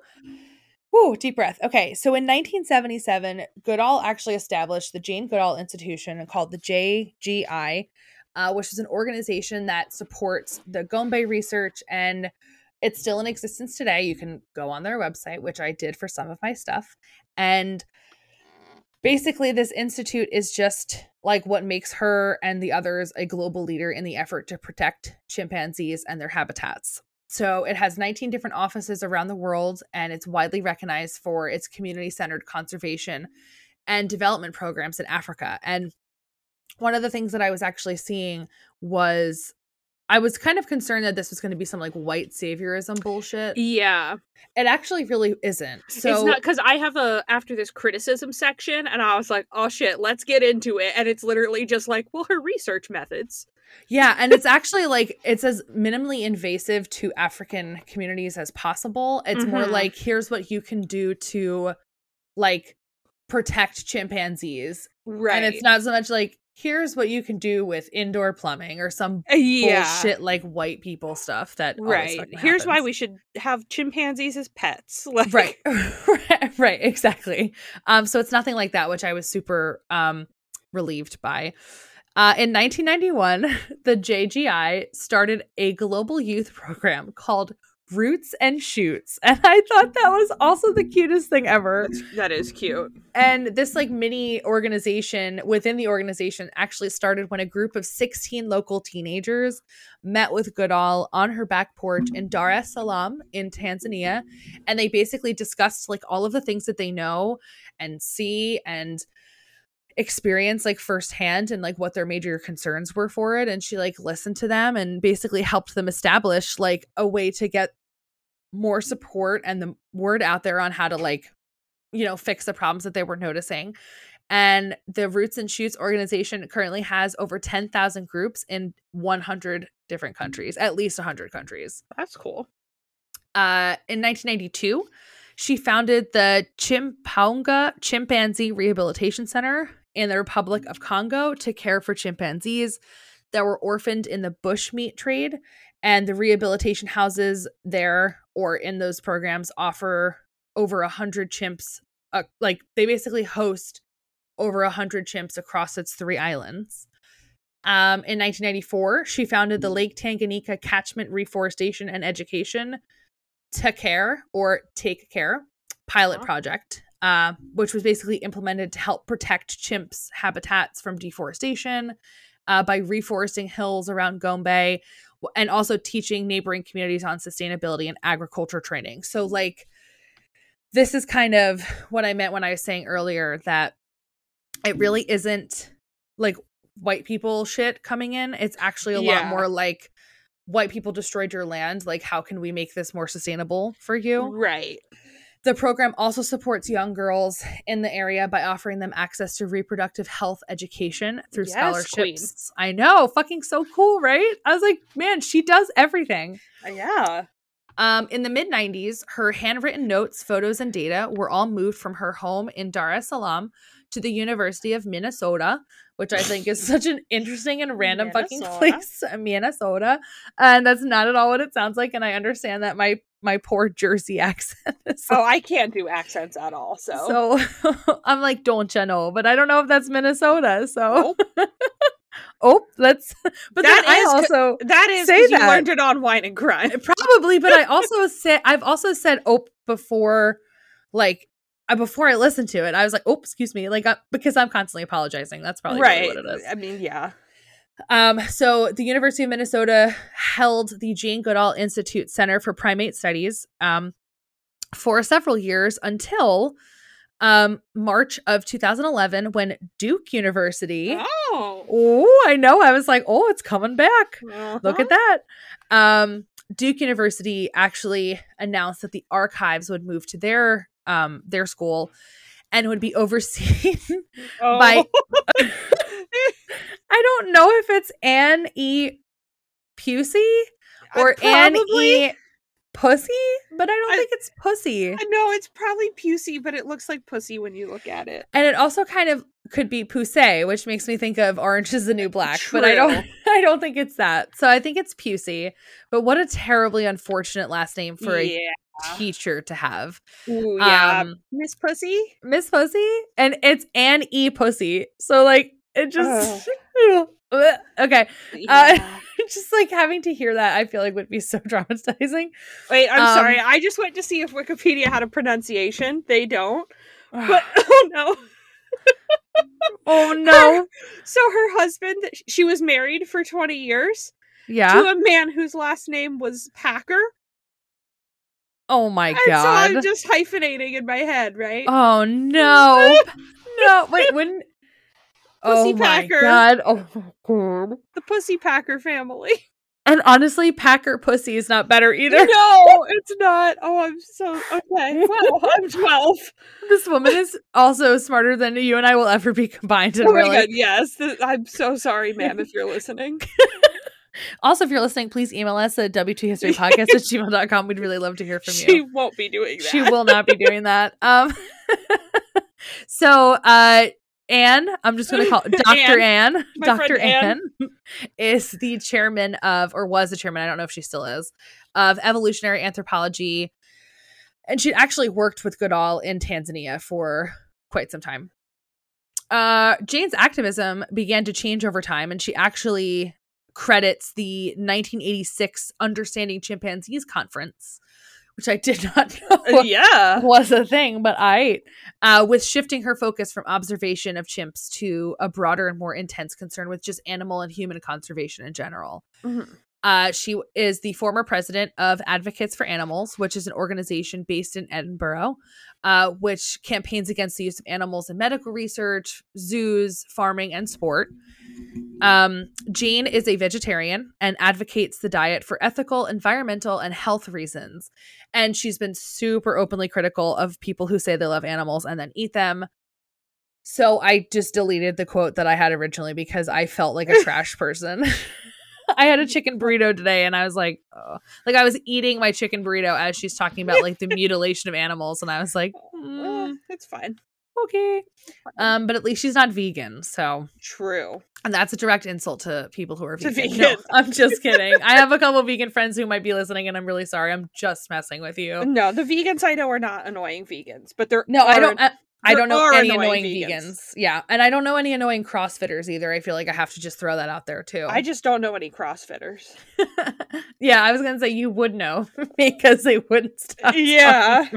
woo, deep breath. Okay. So in nineteen seventy-seven, Goodall actually established the Jane Goodall Institution called the J G I, uh, which is an organization that supports the Gombe research, and it's still in existence today. You can go on their website, which I did for some of my stuff. And basically, this institute is just, like, what makes her and the others a global leader in the effort to protect chimpanzees and their habitats. So it has nineteen different offices around the world, and it's widely recognized for its community-centered conservation and development programs in Africa. And one of the things that I was actually seeing was I was kind of concerned that this was going to be some like white saviorism bullshit. Yeah. It actually really isn't. So it's not, because I have a after this criticism section and I was like, oh shit, let's get into it. And it's literally just like, well, her research methods. Yeah. And it's actually like, it's as minimally invasive to African communities as possible. It's mm-hmm. more like, here's what you can do to like protect chimpanzees. Right. And it's not so much like, here's what you can do with indoor plumbing or some yeah. bullshit like white people stuff that right. Here's happens. Why we should have chimpanzees as pets. Like- right. Right. Exactly. Um, so it's nothing like that, which I was super um, relieved by. Uh, in nineteen ninety-one, the J G I started a global youth program called Roots and Shoots, and I thought that was also the cutest thing ever. That's, that is cute. And this like mini organization within the organization actually started when a group of sixteen local teenagers met with Goodall on her back porch in Dar es Salaam in Tanzania, and they basically discussed like all of the things that they know and see and experience like firsthand and like what their major concerns were for it. And she like listened to them and basically helped them establish like a way to get more support and the word out there on how to like, you know, fix the problems that they were noticing. And the Roots and Shoots organization currently has over ten thousand groups in one hundred different countries, at least one hundred countries. That's cool. Uh, in nineteen ninety-two, she founded the Tchimpounga Chimpanzee Rehabilitation Center in the Republic of Congo to care for chimpanzees that were orphaned in the bushmeat trade. And the rehabilitation houses there or in those programs offer over one hundred chimps. Uh, like they basically host over one hundred chimps across its three islands. Um, in nineteen ninety-four, she founded the Lake Tanganyika Catchment Reforestation and Education to care or take care pilot project, uh, which was basically implemented to help protect chimps' habitats from deforestation uh, by reforesting hills around Gombe and also teaching neighboring communities on sustainability and agriculture training. So like, this is kind of what I meant when I was saying earlier that it really isn't like white people shit coming in. It's actually a yeah. lot more like, white people destroyed your land. Like, how can we make this more sustainable for you? Right. The program also supports young girls in the area by offering them access to reproductive health education through yes, scholarships. Queen. I know. Fucking so cool, right? I was like, man, she does everything. Yeah. Um, in the mid nineties, her handwritten notes, photos, and data were all moved from her home in Dar es Salaam to the University of Minnesota, which I think is such an interesting and random Minnesota. fucking place, Minnesota. And that's not at all what it sounds like. And I understand that my my poor Jersey accent is like, oh, I can't do accents at all. So, so I'm like, don't you know? But I don't know if that's Minnesota. So, oh, oh let's. But that then is, I also that is say that. You learned it on Wine and Crime, probably. But I also say I've also said oh before, like. Before I listened to it, I was like, oh, excuse me. Like, uh, because I'm constantly apologizing. That's probably right. really what it is. I mean, yeah. Um, so the University of Minnesota held the Jane Goodall Institute Center for Primate Studies um, for several years until um, March of two thousand eleven when Duke University. Oh. Oh, I know. I was like, oh, it's coming back. Uh-huh. Look at that. Um, Duke University actually announced that the archives would move to their um their school and would be overseen oh. by I don't know if it's Anne E. Pusey or Anne E. Pussy, but I don't I, think it's Pussy. I know it's probably Pusey, but it looks like Pussy when you look at it. And it also kind of could be Pusey, which makes me think of Orange is the New Black. True. But I don't I don't think it's that. So I think it's Pusey. But what a terribly unfortunate last name for yeah. a teacher to have. Ooh, yeah. um, Miss Pussy, Miss Pussy, and it's Anne E. Pussy. So like it just okay. Yeah. Uh, just like having to hear that, I feel like would be so traumatizing. Wait, I'm um, sorry. I just went to see if Wikipedia had a pronunciation. They don't. But oh no. oh no. Her, so her husband, she was married for twenty years. Yeah. To a man whose last name was Packer. Oh my god. And so I'm just hyphenating in my head, right? Oh no. no, wait, wouldn't Pussy oh Packer. My god. Oh god. The Pussy Packer family. And honestly, Packer pussy is not better either. No, it's not. Oh, I'm so okay. Well, I'm twelve. This woman is also smarter than you and I will ever be combined. In oh my God, yes. This, I'm so sorry, ma'am, if you're listening. Also, if you're listening, please email us at w two history podcast at gmail dot com. We'd really love to hear from you. She won't be doing that. She will not be doing that. Um. so, uh, Anne, I'm just going to call Doctor Anne. Anne. Doctor Anne, Anne is the chairman of, or was the chairman, I don't know if she still is, of evolutionary anthropology. And she actually worked with Goodall in Tanzania for quite some time. Uh, Jane's activism began to change over time, and she actually credits the nineteen eighty-six Understanding Chimpanzees Conference, which I did not know yeah. was a thing, but I, uh, with shifting her focus from observation of chimps to a broader and more intense concern with just animal and human conservation in general. Mm-hmm. Uh, she is the former president of Advocates for Animals, which is an organization based in Edinburgh, uh, which campaigns against the use of animals in medical research, zoos, farming, and sport. Um, Jane is a vegetarian and advocates the diet for ethical, environmental, and health reasons. And she's been super openly critical of people who say they love animals and then eat them. So I just deleted the quote that I had originally because I felt like a trash person. I had a chicken burrito today and I was like, oh. Like I was eating my chicken burrito as she's talking about like the mutilation of animals. And I was like, mm, it's fine. Okay. Um, but at least she's not vegan. So true. And that's a direct insult to people who are vegan. vegan. No, I'm just kidding. I have a couple of vegan friends who might be listening and I'm really sorry. I'm just messing with you. No, the vegans I know are not annoying vegans, but they're no, are- I don't. I- There I don't know any annoying, annoying vegans. vegans. Yeah. And I don't know any annoying CrossFitters either. I feel like I have to just throw that out there too. I just don't know any CrossFitters. Yeah. I was going to say you would know because they wouldn't stop. Yeah.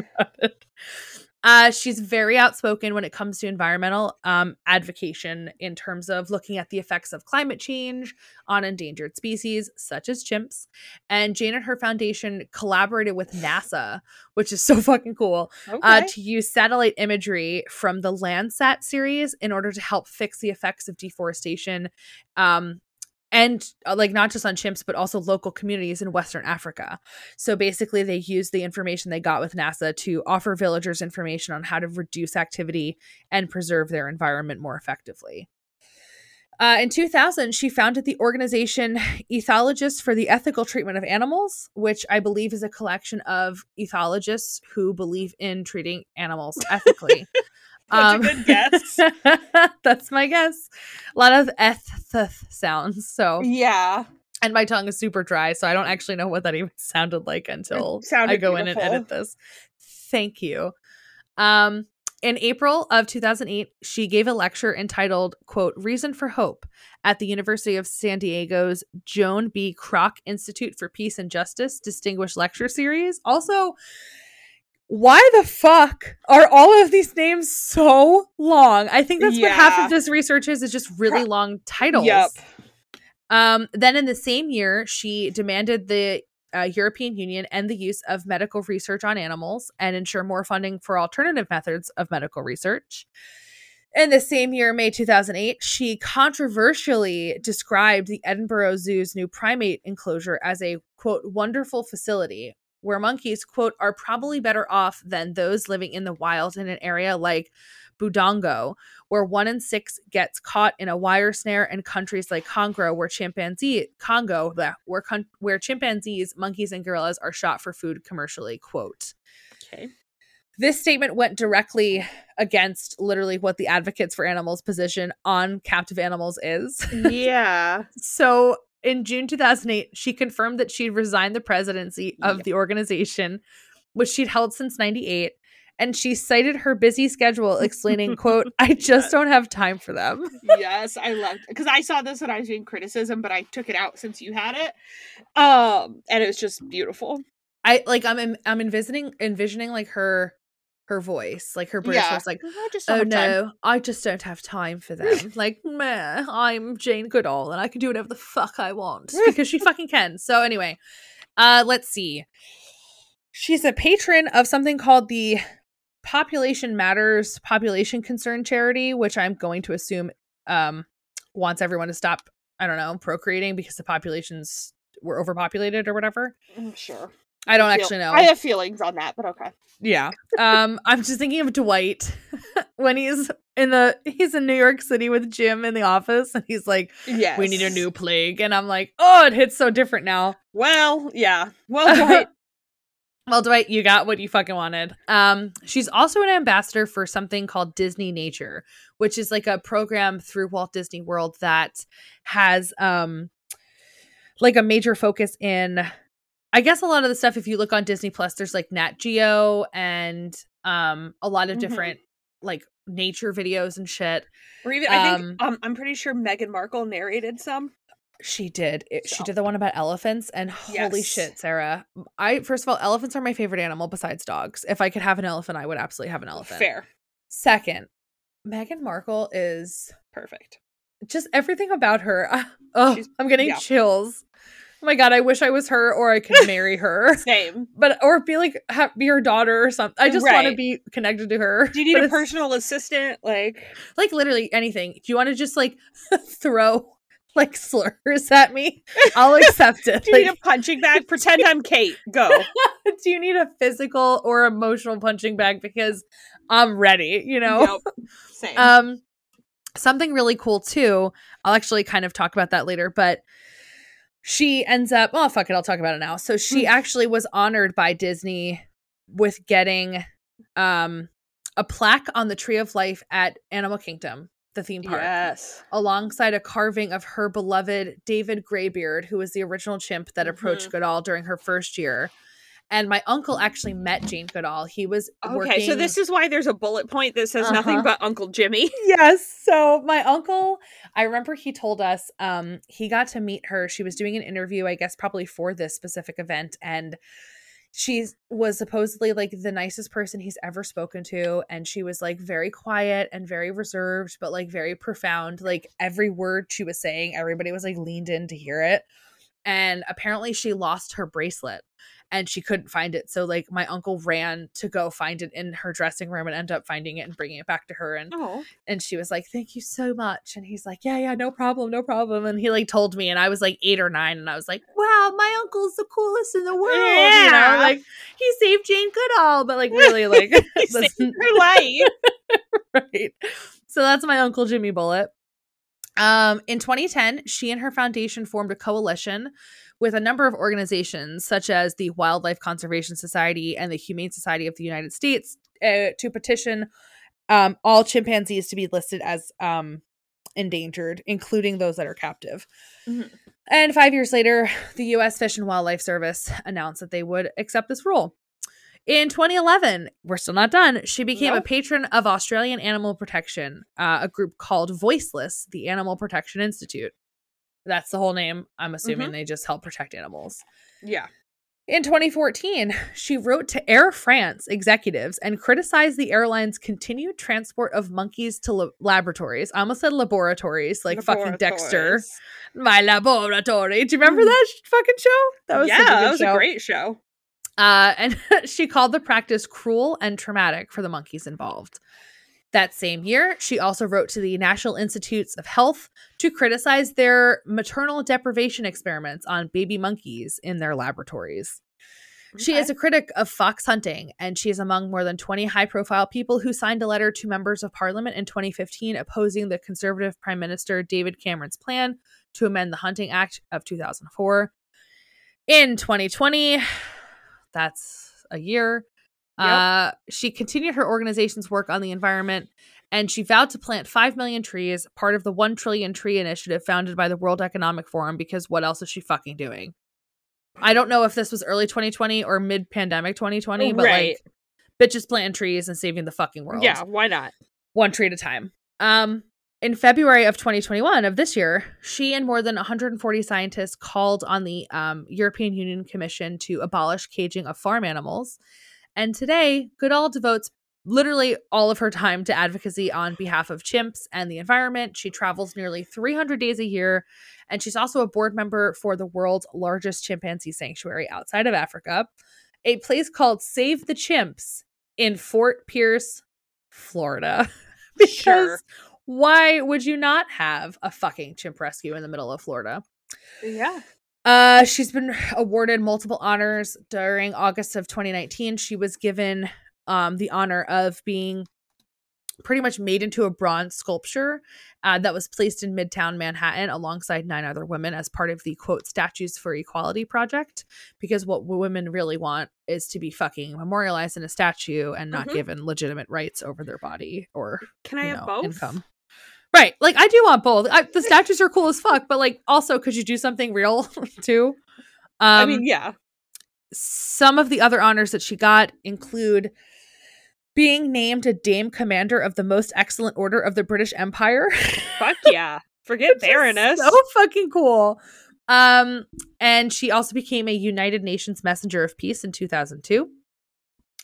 Uh, she's very outspoken when it comes to environmental um, advocation in terms of looking at the effects of climate change on endangered species, such as chimps. And Jane and her foundation collaborated with NASA, which is so fucking cool, okay. uh, to use satellite imagery from the Landsat series in order to help fix the effects of deforestation um, and uh, like not just on chimps, but also local communities in Western Africa. So basically they used the information they got with NASA to offer villagers information on how to reduce activity and preserve their environment more effectively. Uh, in two thousand, she founded the organization Ethologists for the Ethical Treatment of Animals, which I believe is a collection of ethologists who believe in treating animals ethically. That's um, a good guess. That's my guess. A lot of eth sounds. So yeah, and my tongue is super dry, so I don't actually know what that even sounded like until sounded I go beautiful. In and edit this. Thank you. Um, in April of two thousand eight, she gave a lecture entitled "Quote Reason for Hope" at the University of San Diego's Joan B. Kroc Institute for Peace and Justice Distinguished Lecture Series. Also. Why the fuck are all of these names so long? I think that's yeah. what half of this research is, is just really long titles. Yep. Um, then in the same year, she demanded the uh, European Union end the use of medical research on animals and ensure more funding for alternative methods of medical research. In the same year, May two thousand eight, she controversially described the Edinburgh Zoo's new primate enclosure as a, quote, wonderful facility, where monkeys, quote, are probably better off than those living in the wild in an area like Budongo, where one in six gets caught in a wire snare, and countries like Congo, where chimpanzee Congo, where con- where chimpanzees, monkeys, and gorillas are shot for food commercially, quote. Okay. This statement went directly against literally what the Advocates for Animals position on captive animals is. Yeah. So. In June two thousand eight, she confirmed that she'd resigned the presidency of yep. the organization, which she'd held since ninety-eight, and she cited her busy schedule, explaining, quote, I just don't have time for them. Yes, I loved it. Because I saw this when I was doing criticism, but I took it out since you had it. Um, and it was just beautiful. I like I'm I'm envisioning envisioning like her her voice, like her British yeah. voice, like, I just oh no, time. I just don't have time for them. Like, meh, I'm Jane Goodall and I can do whatever the fuck I want because she fucking can. So anyway, uh, let's see. She's a patron of something called the Population Matters Population Concern Charity, which I'm going to assume um, wants everyone to stop, I don't know, procreating because the population's were overpopulated or whatever. Sure. I don't I feel, actually know. I have feelings on that, but okay. Yeah. Um, I'm just thinking of Dwight when he's in the he's in New York City with Jim in the office, and he's like, yes. We need a new plague. And I'm like, oh, it hits so different now. Well, yeah. Well, Dwight. Well, Dwight, you got what you fucking wanted. Um, she's also an ambassador for something called Disney Nature, which is like a program through Walt Disney World that has um, like a major focus in... I guess a lot of the stuff, if you look on Disney Plus, there's like Nat Geo and um, a lot of different mm-hmm. like nature videos and shit. Or even, um, I think um, I'm pretty sure Meghan Markle narrated some. She did. It, so. She did the one about elephants, and holy yes. shit, Sarah! I first of all, elephants are my favorite animal besides dogs. If I could have an elephant, I would absolutely have an elephant. Fair. Second, Meghan Markle is perfect. Just everything about her. Oh, She's, I'm getting yeah. chills. Oh my God, I wish I was her, or I could marry her. Same. But, or be like, ha- be her daughter or something. I just right. want to be connected to her. Do you need but a personal assistant? Like, like literally anything. Do you want to just like throw like slurs at me? I'll accept it. Do you like, need a punching bag? Pretend I'm Kate. Go. Do you need a physical or emotional punching bag? Because I'm ready, you know? Nope. Same. Um, something really cool too. I'll actually kind of talk about that later, but she ends up, oh, fuck it, I'll talk about it now. So she actually was honored by Disney with getting um, a plaque on the Tree of Life at Animal Kingdom, the theme park. Yes. Alongside a carving of her beloved David Greybeard, who was the original chimp that approached mm-hmm. Goodall during her first year. And my uncle actually met Jane Goodall. He was okay, working... Okay, so this is why there's a bullet point that says uh-huh. nothing but Uncle Jimmy. Yes, so my uncle, I remember he told us um, he got to meet her. She was doing an interview, I guess, probably for this specific event. And she was supposedly, like, the nicest person he's ever spoken to. And she was, like, very quiet and very reserved, but, like, very profound. Like, every word she was saying, everybody was, like, leaned in to hear it. And apparently she lost her bracelet. And she couldn't find it. So, like, my uncle ran to go find it in her dressing room and ended up finding it and bringing it back to her. And oh. and she was like, thank you so much. And he's like, yeah, yeah, no problem, no problem. And he, like, told me. And I was, like, eight or nine. And I was like, wow, my uncle's the coolest in the world. Yeah. You know, like, he saved Jane Goodall. But, like, really, like. He saved her life. Right. So that's my Uncle Jimmy Bullet. Um, in twenty ten, she and her foundation formed a coalition with a number of organizations, such as the Wildlife Conservation Society and the Humane Society of the United States, uh, to petition um, all chimpanzees to be listed as um, endangered, including those that are captive. Mm-hmm. And five years later, the U S Fish and Wildlife Service announced that they would accept this rule. In twenty eleven, we're still not done, she became nope. a patron of Australian Animal Protection, uh, a group called Voiceless, the Animal Protection Institute. That's the whole name. I'm assuming mm-hmm. they just help protect animals. Yeah. In twenty fourteen, she wrote to Air France executives and criticized the airline's continued transport of monkeys to la- laboratories. I almost said laboratories, like fucking Dexter. My laboratory. Do you remember that sh- fucking show? That was yeah, that was show. a great show. Uh, and she called the practice cruel and traumatic for the monkeys involved. That same year, she also wrote to the National Institutes of Health to criticize their maternal deprivation experiments on baby monkeys in their laboratories. Okay. She is a critic of fox hunting, and she is among more than twenty high-profile people who signed a letter to members of Parliament in twenty fifteen opposing the Conservative Prime Minister David Cameron's plan to amend the Hunting Act of two thousand four. In twenty twenty... That's a year. Yep. Uh, she continued her organization's work on the environment, and she vowed to plant five million trees, part of the one trillion tree initiative founded by the World Economic Forum, because what else is she fucking doing? I don't know if this was early twenty twenty or mid-pandemic twenty twenty, but right. like, bitches planting trees and saving the fucking world. Yeah, why not? One tree at a time. Um, in February of twenty twenty-one, of this year, she and more than one hundred forty scientists called on the um, European Union Commission to abolish caging of farm animals. And today, Goodall devotes literally all of her time to advocacy on behalf of chimps and the environment. She travels nearly three hundred days a year, and she's also a board member for the world's largest chimpanzee sanctuary outside of Africa, a place called Save the Chimps in Fort Pierce, Florida. Because... Sure. Why would you not have a fucking chimp rescue in the middle of Florida? Yeah. Uh, she's been awarded multiple honors. During August of twenty nineteen, she was given um, the honor of being pretty much made into a bronze sculpture uh, that was placed in Midtown Manhattan alongside nine other women as part of the, quote, Statues for Equality project, because what women really want is to be fucking memorialized in a statue and not mm-hmm. given legitimate rights over their body or Can I you know, have both? Income. Right. Like, I do want both. I, the statues are cool as fuck, but, like, also, could you do something real, too? Um, I mean, yeah. Some of the other honors that she got include being named a Dame Commander of the Most Excellent Order of the British Empire. Fuck yeah. Forget Baroness. So fucking cool. Um, and she also became a United Nations Messenger of Peace in two thousand two.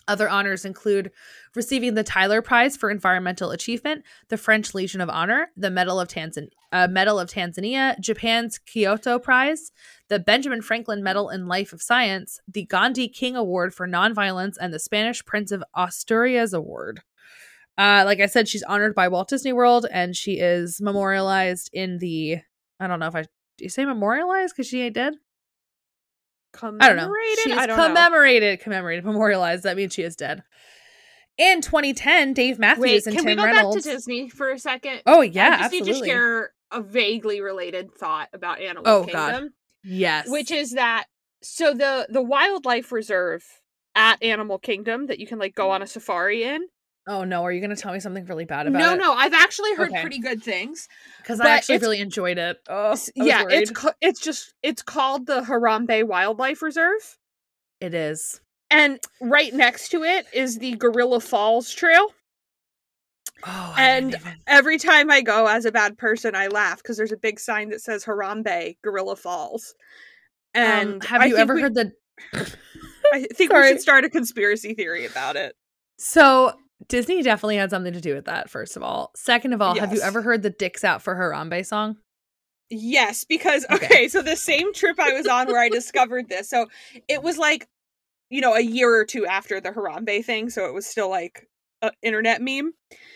Other honors include receiving the Tyler Prize for Environmental Achievement, the French Legion of Honor, the Medal of, Tanzan- uh, Medal of Tanzania, Japan's Kyoto Prize, the Benjamin Franklin Medal in Life of Science, the Gandhi King Award for Nonviolence, and the Spanish Prince of Asturias Award. Uh, like I said, she's honored by Walt Disney World, and she is memorialized in the, I don't know if I, do you say memorialized because she ain't dead? Commemorated? I don't know. She's I don't commemorated, know. commemorated, memorialized. That means she is dead. In twenty ten, Dave Matthews Wait, and Tim Reynolds. Can we go Reynolds... back to Disney for a second? Oh yeah, I just absolutely. need to share a vaguely related thought about Animal oh, Kingdom. God. Yes, which is that so the the wildlife reserve at Animal Kingdom that you can like go on a safari in. Oh no, are you going to tell me something really bad about no, it? No, no, I've actually heard okay. pretty good things. Because I actually really enjoyed it. Oh, yeah, it's it's just, it's called the Harambe Wildlife Reserve. It is. And right next to it is the Gorilla Falls Trail. Oh, I And even... every time I go as a bad person, I laugh because there's a big sign that says Harambe Gorilla Falls. And um, have I you ever we, heard the... I think Sorry. we should start a conspiracy theory about it. So... Disney definitely had something to do with that, first of all. Second of all, yes. Have you ever heard the Dicks Out for Harambe song? Yes, because, okay, okay so the same trip I was on where I discovered this. So it was like, you know, a year or two after the Harambe thing. So it was still like an internet meme.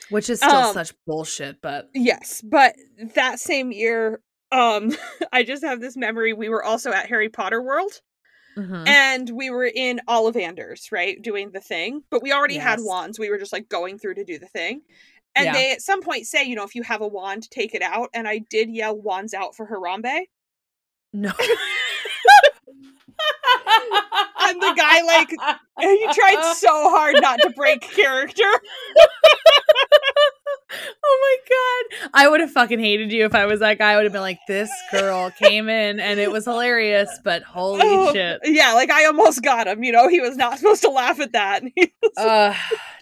Which is still um, such bullshit, but. Yes, but that same year, um, I just have this memory. We were also at Harry Potter World. Mm-hmm. And we were in Ollivanders, right, doing the thing. But we already yes. had wands. We were just, like, going through to do the thing. And yeah. they at some point say, you know, if you have a wand, take it out. And I did yell wands out for Harambe. No. And the guy, like, he tried so hard not to break character. Oh my god. I would have fucking hated you if I was that guy. I would have been like, this girl came in and it was hilarious, but holy oh, shit. Yeah, like I almost got him, you know? He was not supposed to laugh at that. uh,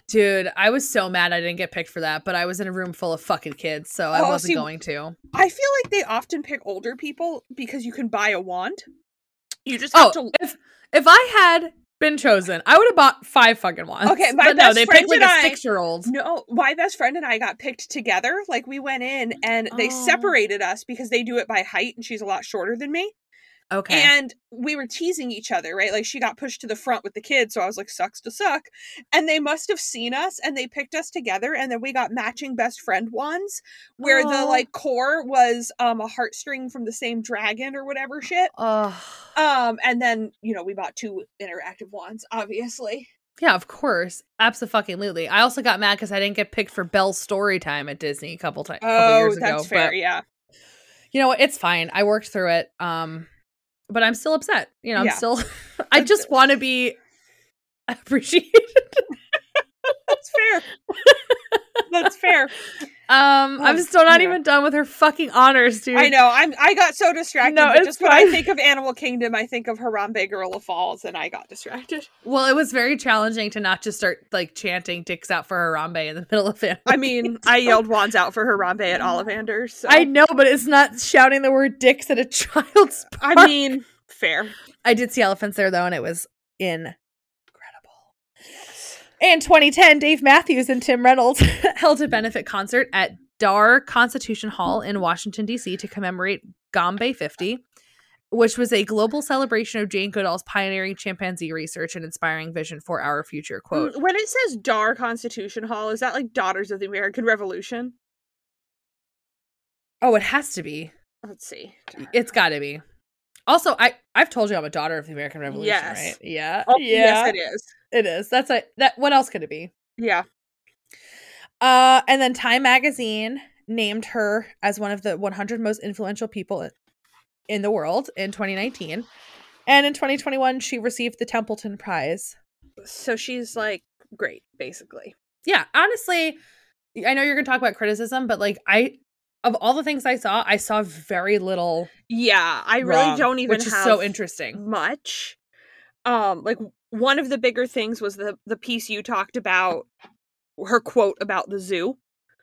dude, I was so mad I didn't get picked for that, but I was in a room full of fucking kids, so I oh, wasn't see, going to. I feel like they often pick older people because you can buy a wand. You just have oh, to... If, if I had... been chosen, I would have bought five fucking wands. Okay, my but best no, they friend picked, like, and I, a six-year-old. No, my best friend and I got picked together. Like, we went in and they oh. separated us because they do it by height, and she's a lot shorter than me. Okay, and we were teasing each other, right? Like, she got pushed to the front with the kids, so I was like, "Sucks to suck." And they must have seen us, and they picked us together, and then we got matching best friend wands, where oh. the like core was um a heartstring from the same dragon or whatever shit. Oh. Um, and then you know we bought two interactive wands, obviously. Yeah, of course, absolutely. I also got mad because I didn't get picked for Belle's story time at Disney a couple times. Oh, years ago, that's fair. But, yeah, you know what? It's fine. I worked through it. Um. But I'm still upset. You know, I'm yeah. still... I just want to be appreciated. That's fair. That's fair. Um, oh, I'm still not yeah. even done with her fucking honors, dude. I know. I'm, I got so distracted. No, but just fine. When I think of Animal Kingdom, I think of Harambe Gorilla Falls, and I got distracted. Well, it was very challenging to not just start, like, chanting Dicks Out for Harambe in the middle of it. I mean, I yelled wands out for Harambe at Ollivanders. So. I know, but it's not shouting the word dicks at a child's park. I mean, fair. I did see elephants there, though, and it was in... In twenty ten, Dave Matthews and Tim Reynolds held a benefit concert at Dar Constitution Hall in Washington, D C to commemorate Gombe fifty, which was a global celebration of Jane Goodall's pioneering chimpanzee research and inspiring vision for our future, quote. When it says Dar Constitution Hall, is that like Daughters of the American Revolution? Oh, it has to be. Let's see. Dar. It's got to be. Also, I, I've told you I'm a daughter of the American Revolution, yes. right? Yeah. Oh, yeah. Yes, it is. It is. That's a, that. What else could it be? Yeah. Uh, and then Time Magazine named her as one of the one hundred most influential people in the world in twenty nineteen. And in twenty twenty-one, she received the Templeton Prize. So she's, like, great, basically. Yeah. Honestly, I know you're going to talk about criticism, but, like, I... Of all the things I saw, I saw very little. Yeah, I really wrong, don't even which is have so interesting. Much. Um, like, one of the bigger things was the, the piece you talked about, her quote about the zoo,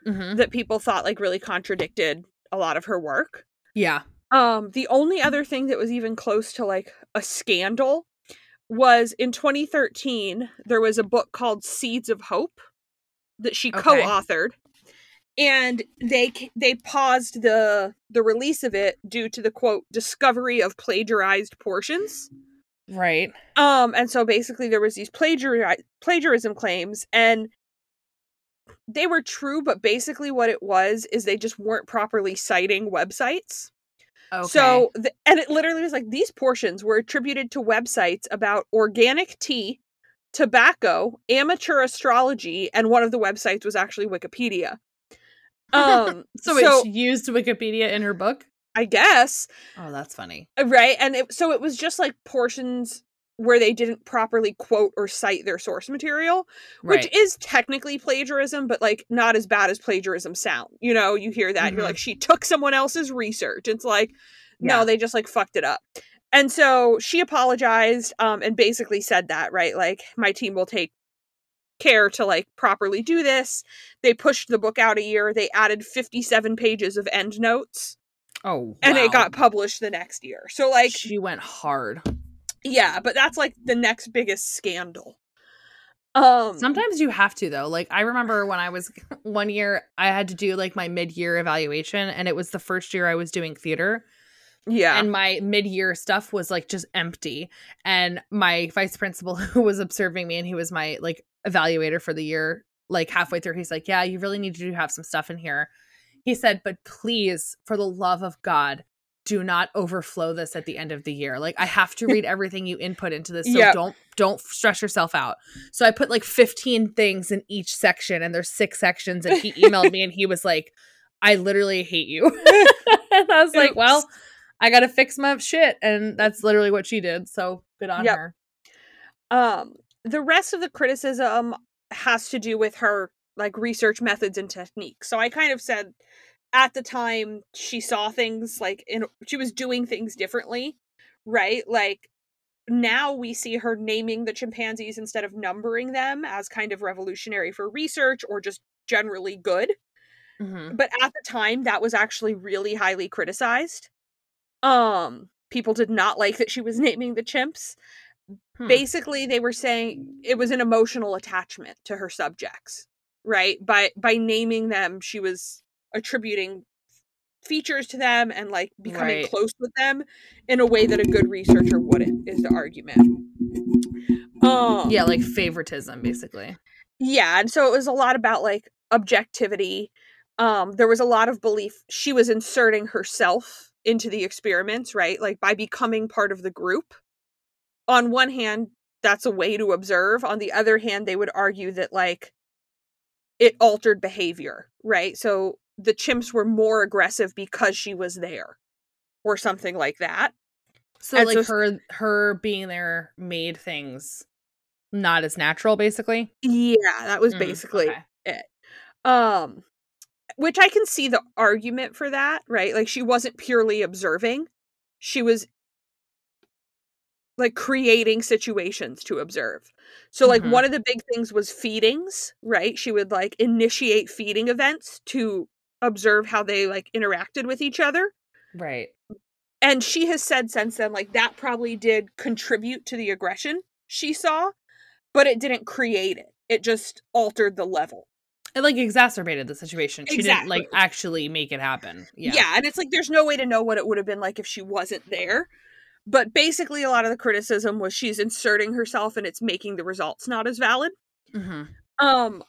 mm-hmm. that people thought, like, really contradicted a lot of her work. Yeah. Um, the only other thing that was even close to, like, a scandal was in twenty thirteen, there was a book called Seeds of Hope that she okay. co-authored. And they they paused the the release of it due to the, quote, discovery of plagiarized portions. Right. Um. And so basically there was these plagiari- plagiarism claims, and they were true, but basically what it was is they just weren't properly citing websites. Okay. So, the, and it literally was like, these portions were attributed to websites about organic tea, tobacco, amateur astrology, and one of the websites was actually Wikipedia. um so, so it used Wikipedia in her book, I guess. Oh, that's funny. Right. And it, so it was just like portions where they didn't properly quote or cite their source material, right. which is technically plagiarism, but like not as bad as plagiarism sound, you know. You hear that, mm-hmm. you're like, she took someone else's research. It's like, no, yeah. they just like fucked it up. And so she apologized, um and basically said that, right, like, my team will take care to like properly do this. They pushed the book out a year. They added fifty-seven pages of end notes. Oh, wow. And it got published the next year. So like she went hard. Yeah, but that's like the next biggest scandal. Um sometimes you have to though. Like, I remember when I was one year I had to do like my mid-year evaluation, and it was the first year I was doing theater. Yeah. And my mid-year stuff was like just empty. And my vice principal, who was observing me and he was my like evaluator for the year, like halfway through, he's like, yeah, you really need to have some stuff in here. He said, but please, for the love of God, do not overflow this at the end of the year. Like, I have to read everything you input into this. So yep. don't don't stress yourself out. So I put like fifteen things in each section, and there's six sections. And he emailed me and he was like, I literally hate you. And I was like, well, I got to fix my shit. And that's literally what she did. So good on yep. her. Um, The rest of the criticism has to do with her, like, research methods and techniques. So I kind of said at the time she saw things, like, in, she was doing things differently, right? Like, now we see her naming the chimpanzees instead of numbering them as kind of revolutionary for research or just generally good. Mm-hmm. But at the time, that was actually really highly criticized. Um, people did not like that she was naming the chimps. Hmm. Basically, they were saying it was an emotional attachment to her subjects, right? By by naming them, she was attributing features to them and, like, becoming right. close with them in a way that a good researcher wouldn't, is the argument. Um, yeah, like favoritism, basically. Yeah, and so it was a lot about, like, objectivity. Um, there was a lot of belief she was inserting herself into the experiments, right? Like, by becoming part of the group. On one hand, that's a way to observe. On the other hand, they would argue that, like, it altered behavior, right? So the chimps were more aggressive because she was there or something like that. So, and like, so, her her being there made things not as natural, basically? Yeah, that was mm, basically okay. it. Um, which I can see the argument for that, right? Like, she wasn't purely observing. She was... like creating situations to observe. So like mm-hmm. one of the big things was feedings, right? She would like initiate feeding events to observe how they like interacted with each other. Right. And she has said since then, like, that probably did contribute to the aggression she saw, but it didn't create it. It just altered the level. It like exacerbated the situation. She exactly. didn't like actually make it happen. Yeah. Yeah. And it's like, there's no way to know what it would have been like if she wasn't there. But basically, a lot of the criticism was she's inserting herself and it's making the results not as valid. Mm-hmm. Um,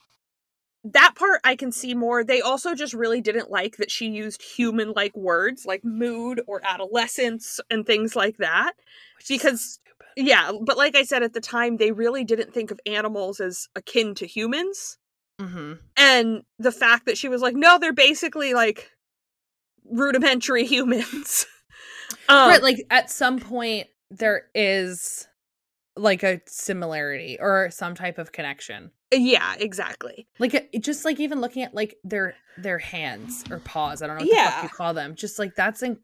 that part I can see more. They also just really didn't like that she used human-like words like mood or adolescence and things like that. Which because, yeah, but like I said, at the time, they really didn't think of animals as akin to humans. Mm-hmm. And the fact that she was like, no, they're basically like rudimentary humans. um, right, like at some point there is like a similarity or some type of connection. Yeah, exactly. Like it, just like even looking at like their their hands or paws, I don't know what yeah. the fuck you call them. Just like that's in-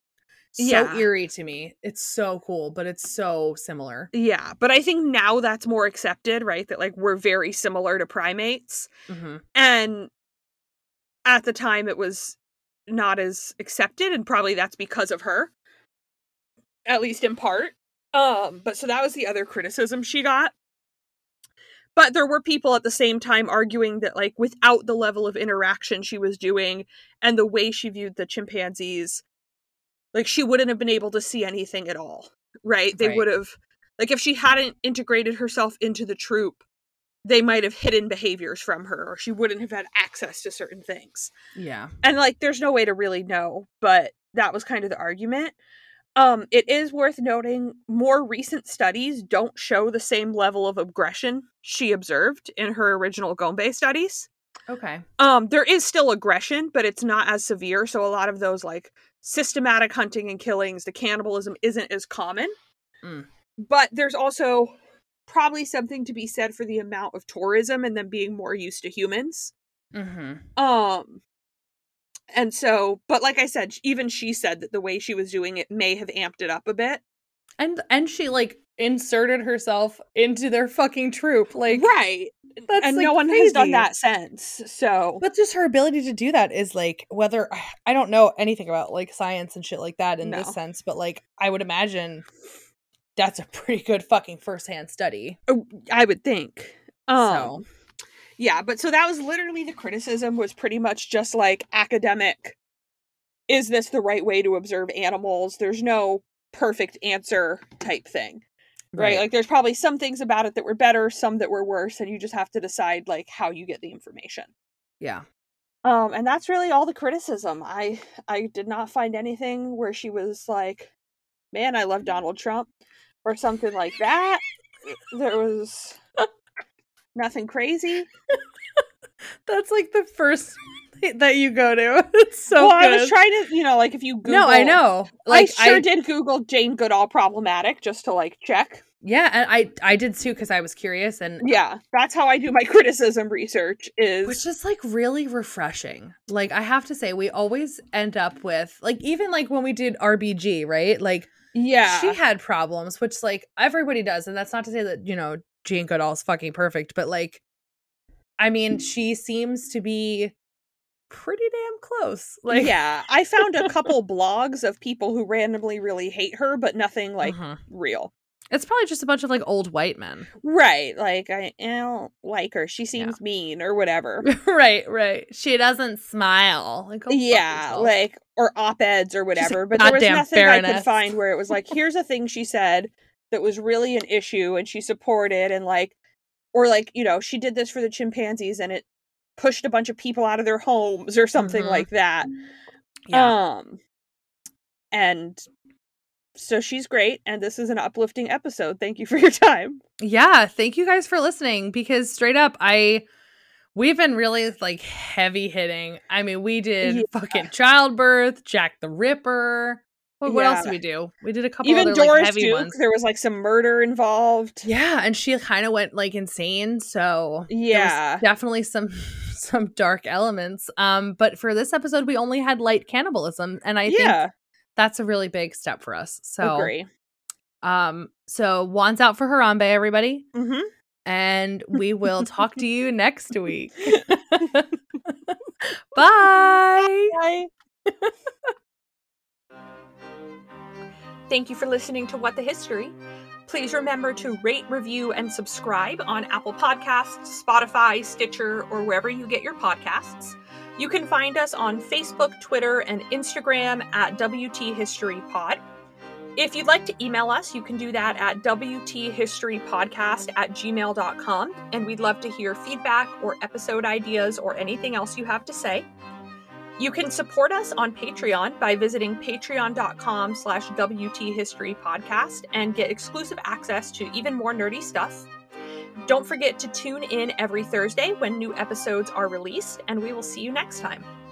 so yeah. eerie to me. It's so cool, but it's so similar. Yeah, but I think now that's more accepted, right? That like we're very similar to primates. Mm-hmm. And at the time it was not as accepted, and probably that's because of her. At least in part. Um, but so that was the other criticism she got. But there were people at the same time arguing that, like, without the level of interaction she was doing and the way she viewed the chimpanzees, like, she wouldn't have been able to see anything at all, right? They right. would have, like, if she hadn't integrated herself into the troop, they might have hidden behaviors from her, or she wouldn't have had access to certain things. Yeah. And, like, there's no way to really know, but that was kind of the argument. Um, it is worth noting more recent studies don't show the same level of aggression she observed in her original Gombe studies. Okay. Um, there is still aggression, but it's not as severe. So a lot of those like systematic hunting and killings, the cannibalism isn't as common. Mm. But there's also probably something to be said for the amount of tourism and them being more used to humans. Mm-hmm. Um. And so, but like I said, even she said that the way she was doing it may have amped it up a bit. And and she, like, inserted herself into their fucking troop. Like, right. That's, and like, no one crazy. Has done that since, so. But just her ability to do that is, like, whether, I don't know anything about, like, science and shit like that in no. this sense, but, like, I would imagine that's a pretty good fucking firsthand study. I would think. Um, so. Yeah, but so that was literally the criticism, was pretty much just like academic. Is this the right way to observe animals? There's no perfect answer type thing, right? right? Like there's probably some things about it that were better, some that were worse, and you just have to decide like how you get the information. Yeah. Um, and that's really all the criticism. I I did not find anything where she was like, man, I love Donald Trump or something like that. There was... nothing crazy. That's like the first that you go to. It's so well, good. I was trying to, you know, like if you Google. No, I know. Like, I sure I, did Google Jane Goodall problematic just to like check. Yeah, and I I did too because I was curious. And yeah, that's how I do my criticism research is. Which is like really refreshing. Like I have to say, we always end up with like even like when we did R B G, right? Like yeah, she had problems, which like everybody does. And that's not to say that, you know, Jane Goodall's fucking perfect, but like I mean she seems to be pretty damn close. Like yeah, I found a couple blogs of people who randomly really hate her, but nothing like uh-huh. real. It's probably just a bunch of like old white men, right? Like I, I don't like her, she seems yeah. mean or whatever. right right she doesn't smile, like yeah, like or op-eds or whatever, like, but there was nothing Baroness. I could find where it was like here's a thing she said that was really an issue and she supported, and like, or like, you know, she did this for the chimpanzees and it pushed a bunch of people out of their homes or something mm-hmm. like that. Yeah. Um, and so she's great. And this is an uplifting episode. Thank you for your time. Yeah. Thank you guys for listening, because straight up, I, we've been really like heavy hitting. I mean, we did yeah. fucking childbirth, Jack the Ripper. Well, what yeah. else did we do? We did a couple Even other Doris like, heavy Duke, ones. There was like some murder involved. Yeah, and she kind of went like insane. So yeah, there was definitely some some dark elements. Um, but for this episode, we only had light cannibalism, and I yeah. think that's a really big step for us. So agree. Um, so wands out for Harambe, everybody, mm-hmm. and we will talk to you next week. Bye. Bye. Thank you for listening to What the History. Please remember to rate, review, and subscribe on Apple Podcasts, Spotify, Stitcher, or wherever you get your podcasts. You can find us on Facebook, Twitter, and Instagram at W T History Pod. If you'd like to email us, you can do that at w t history podcast at gmail dot com, and we'd love to hear feedback or episode ideas or anything else you have to say. You can support us on Patreon by visiting patreon dot com slash w t history podcast and get exclusive access to even more nerdy stuff. Don't forget to tune in every Thursday when new episodes are released, and we will see you next time.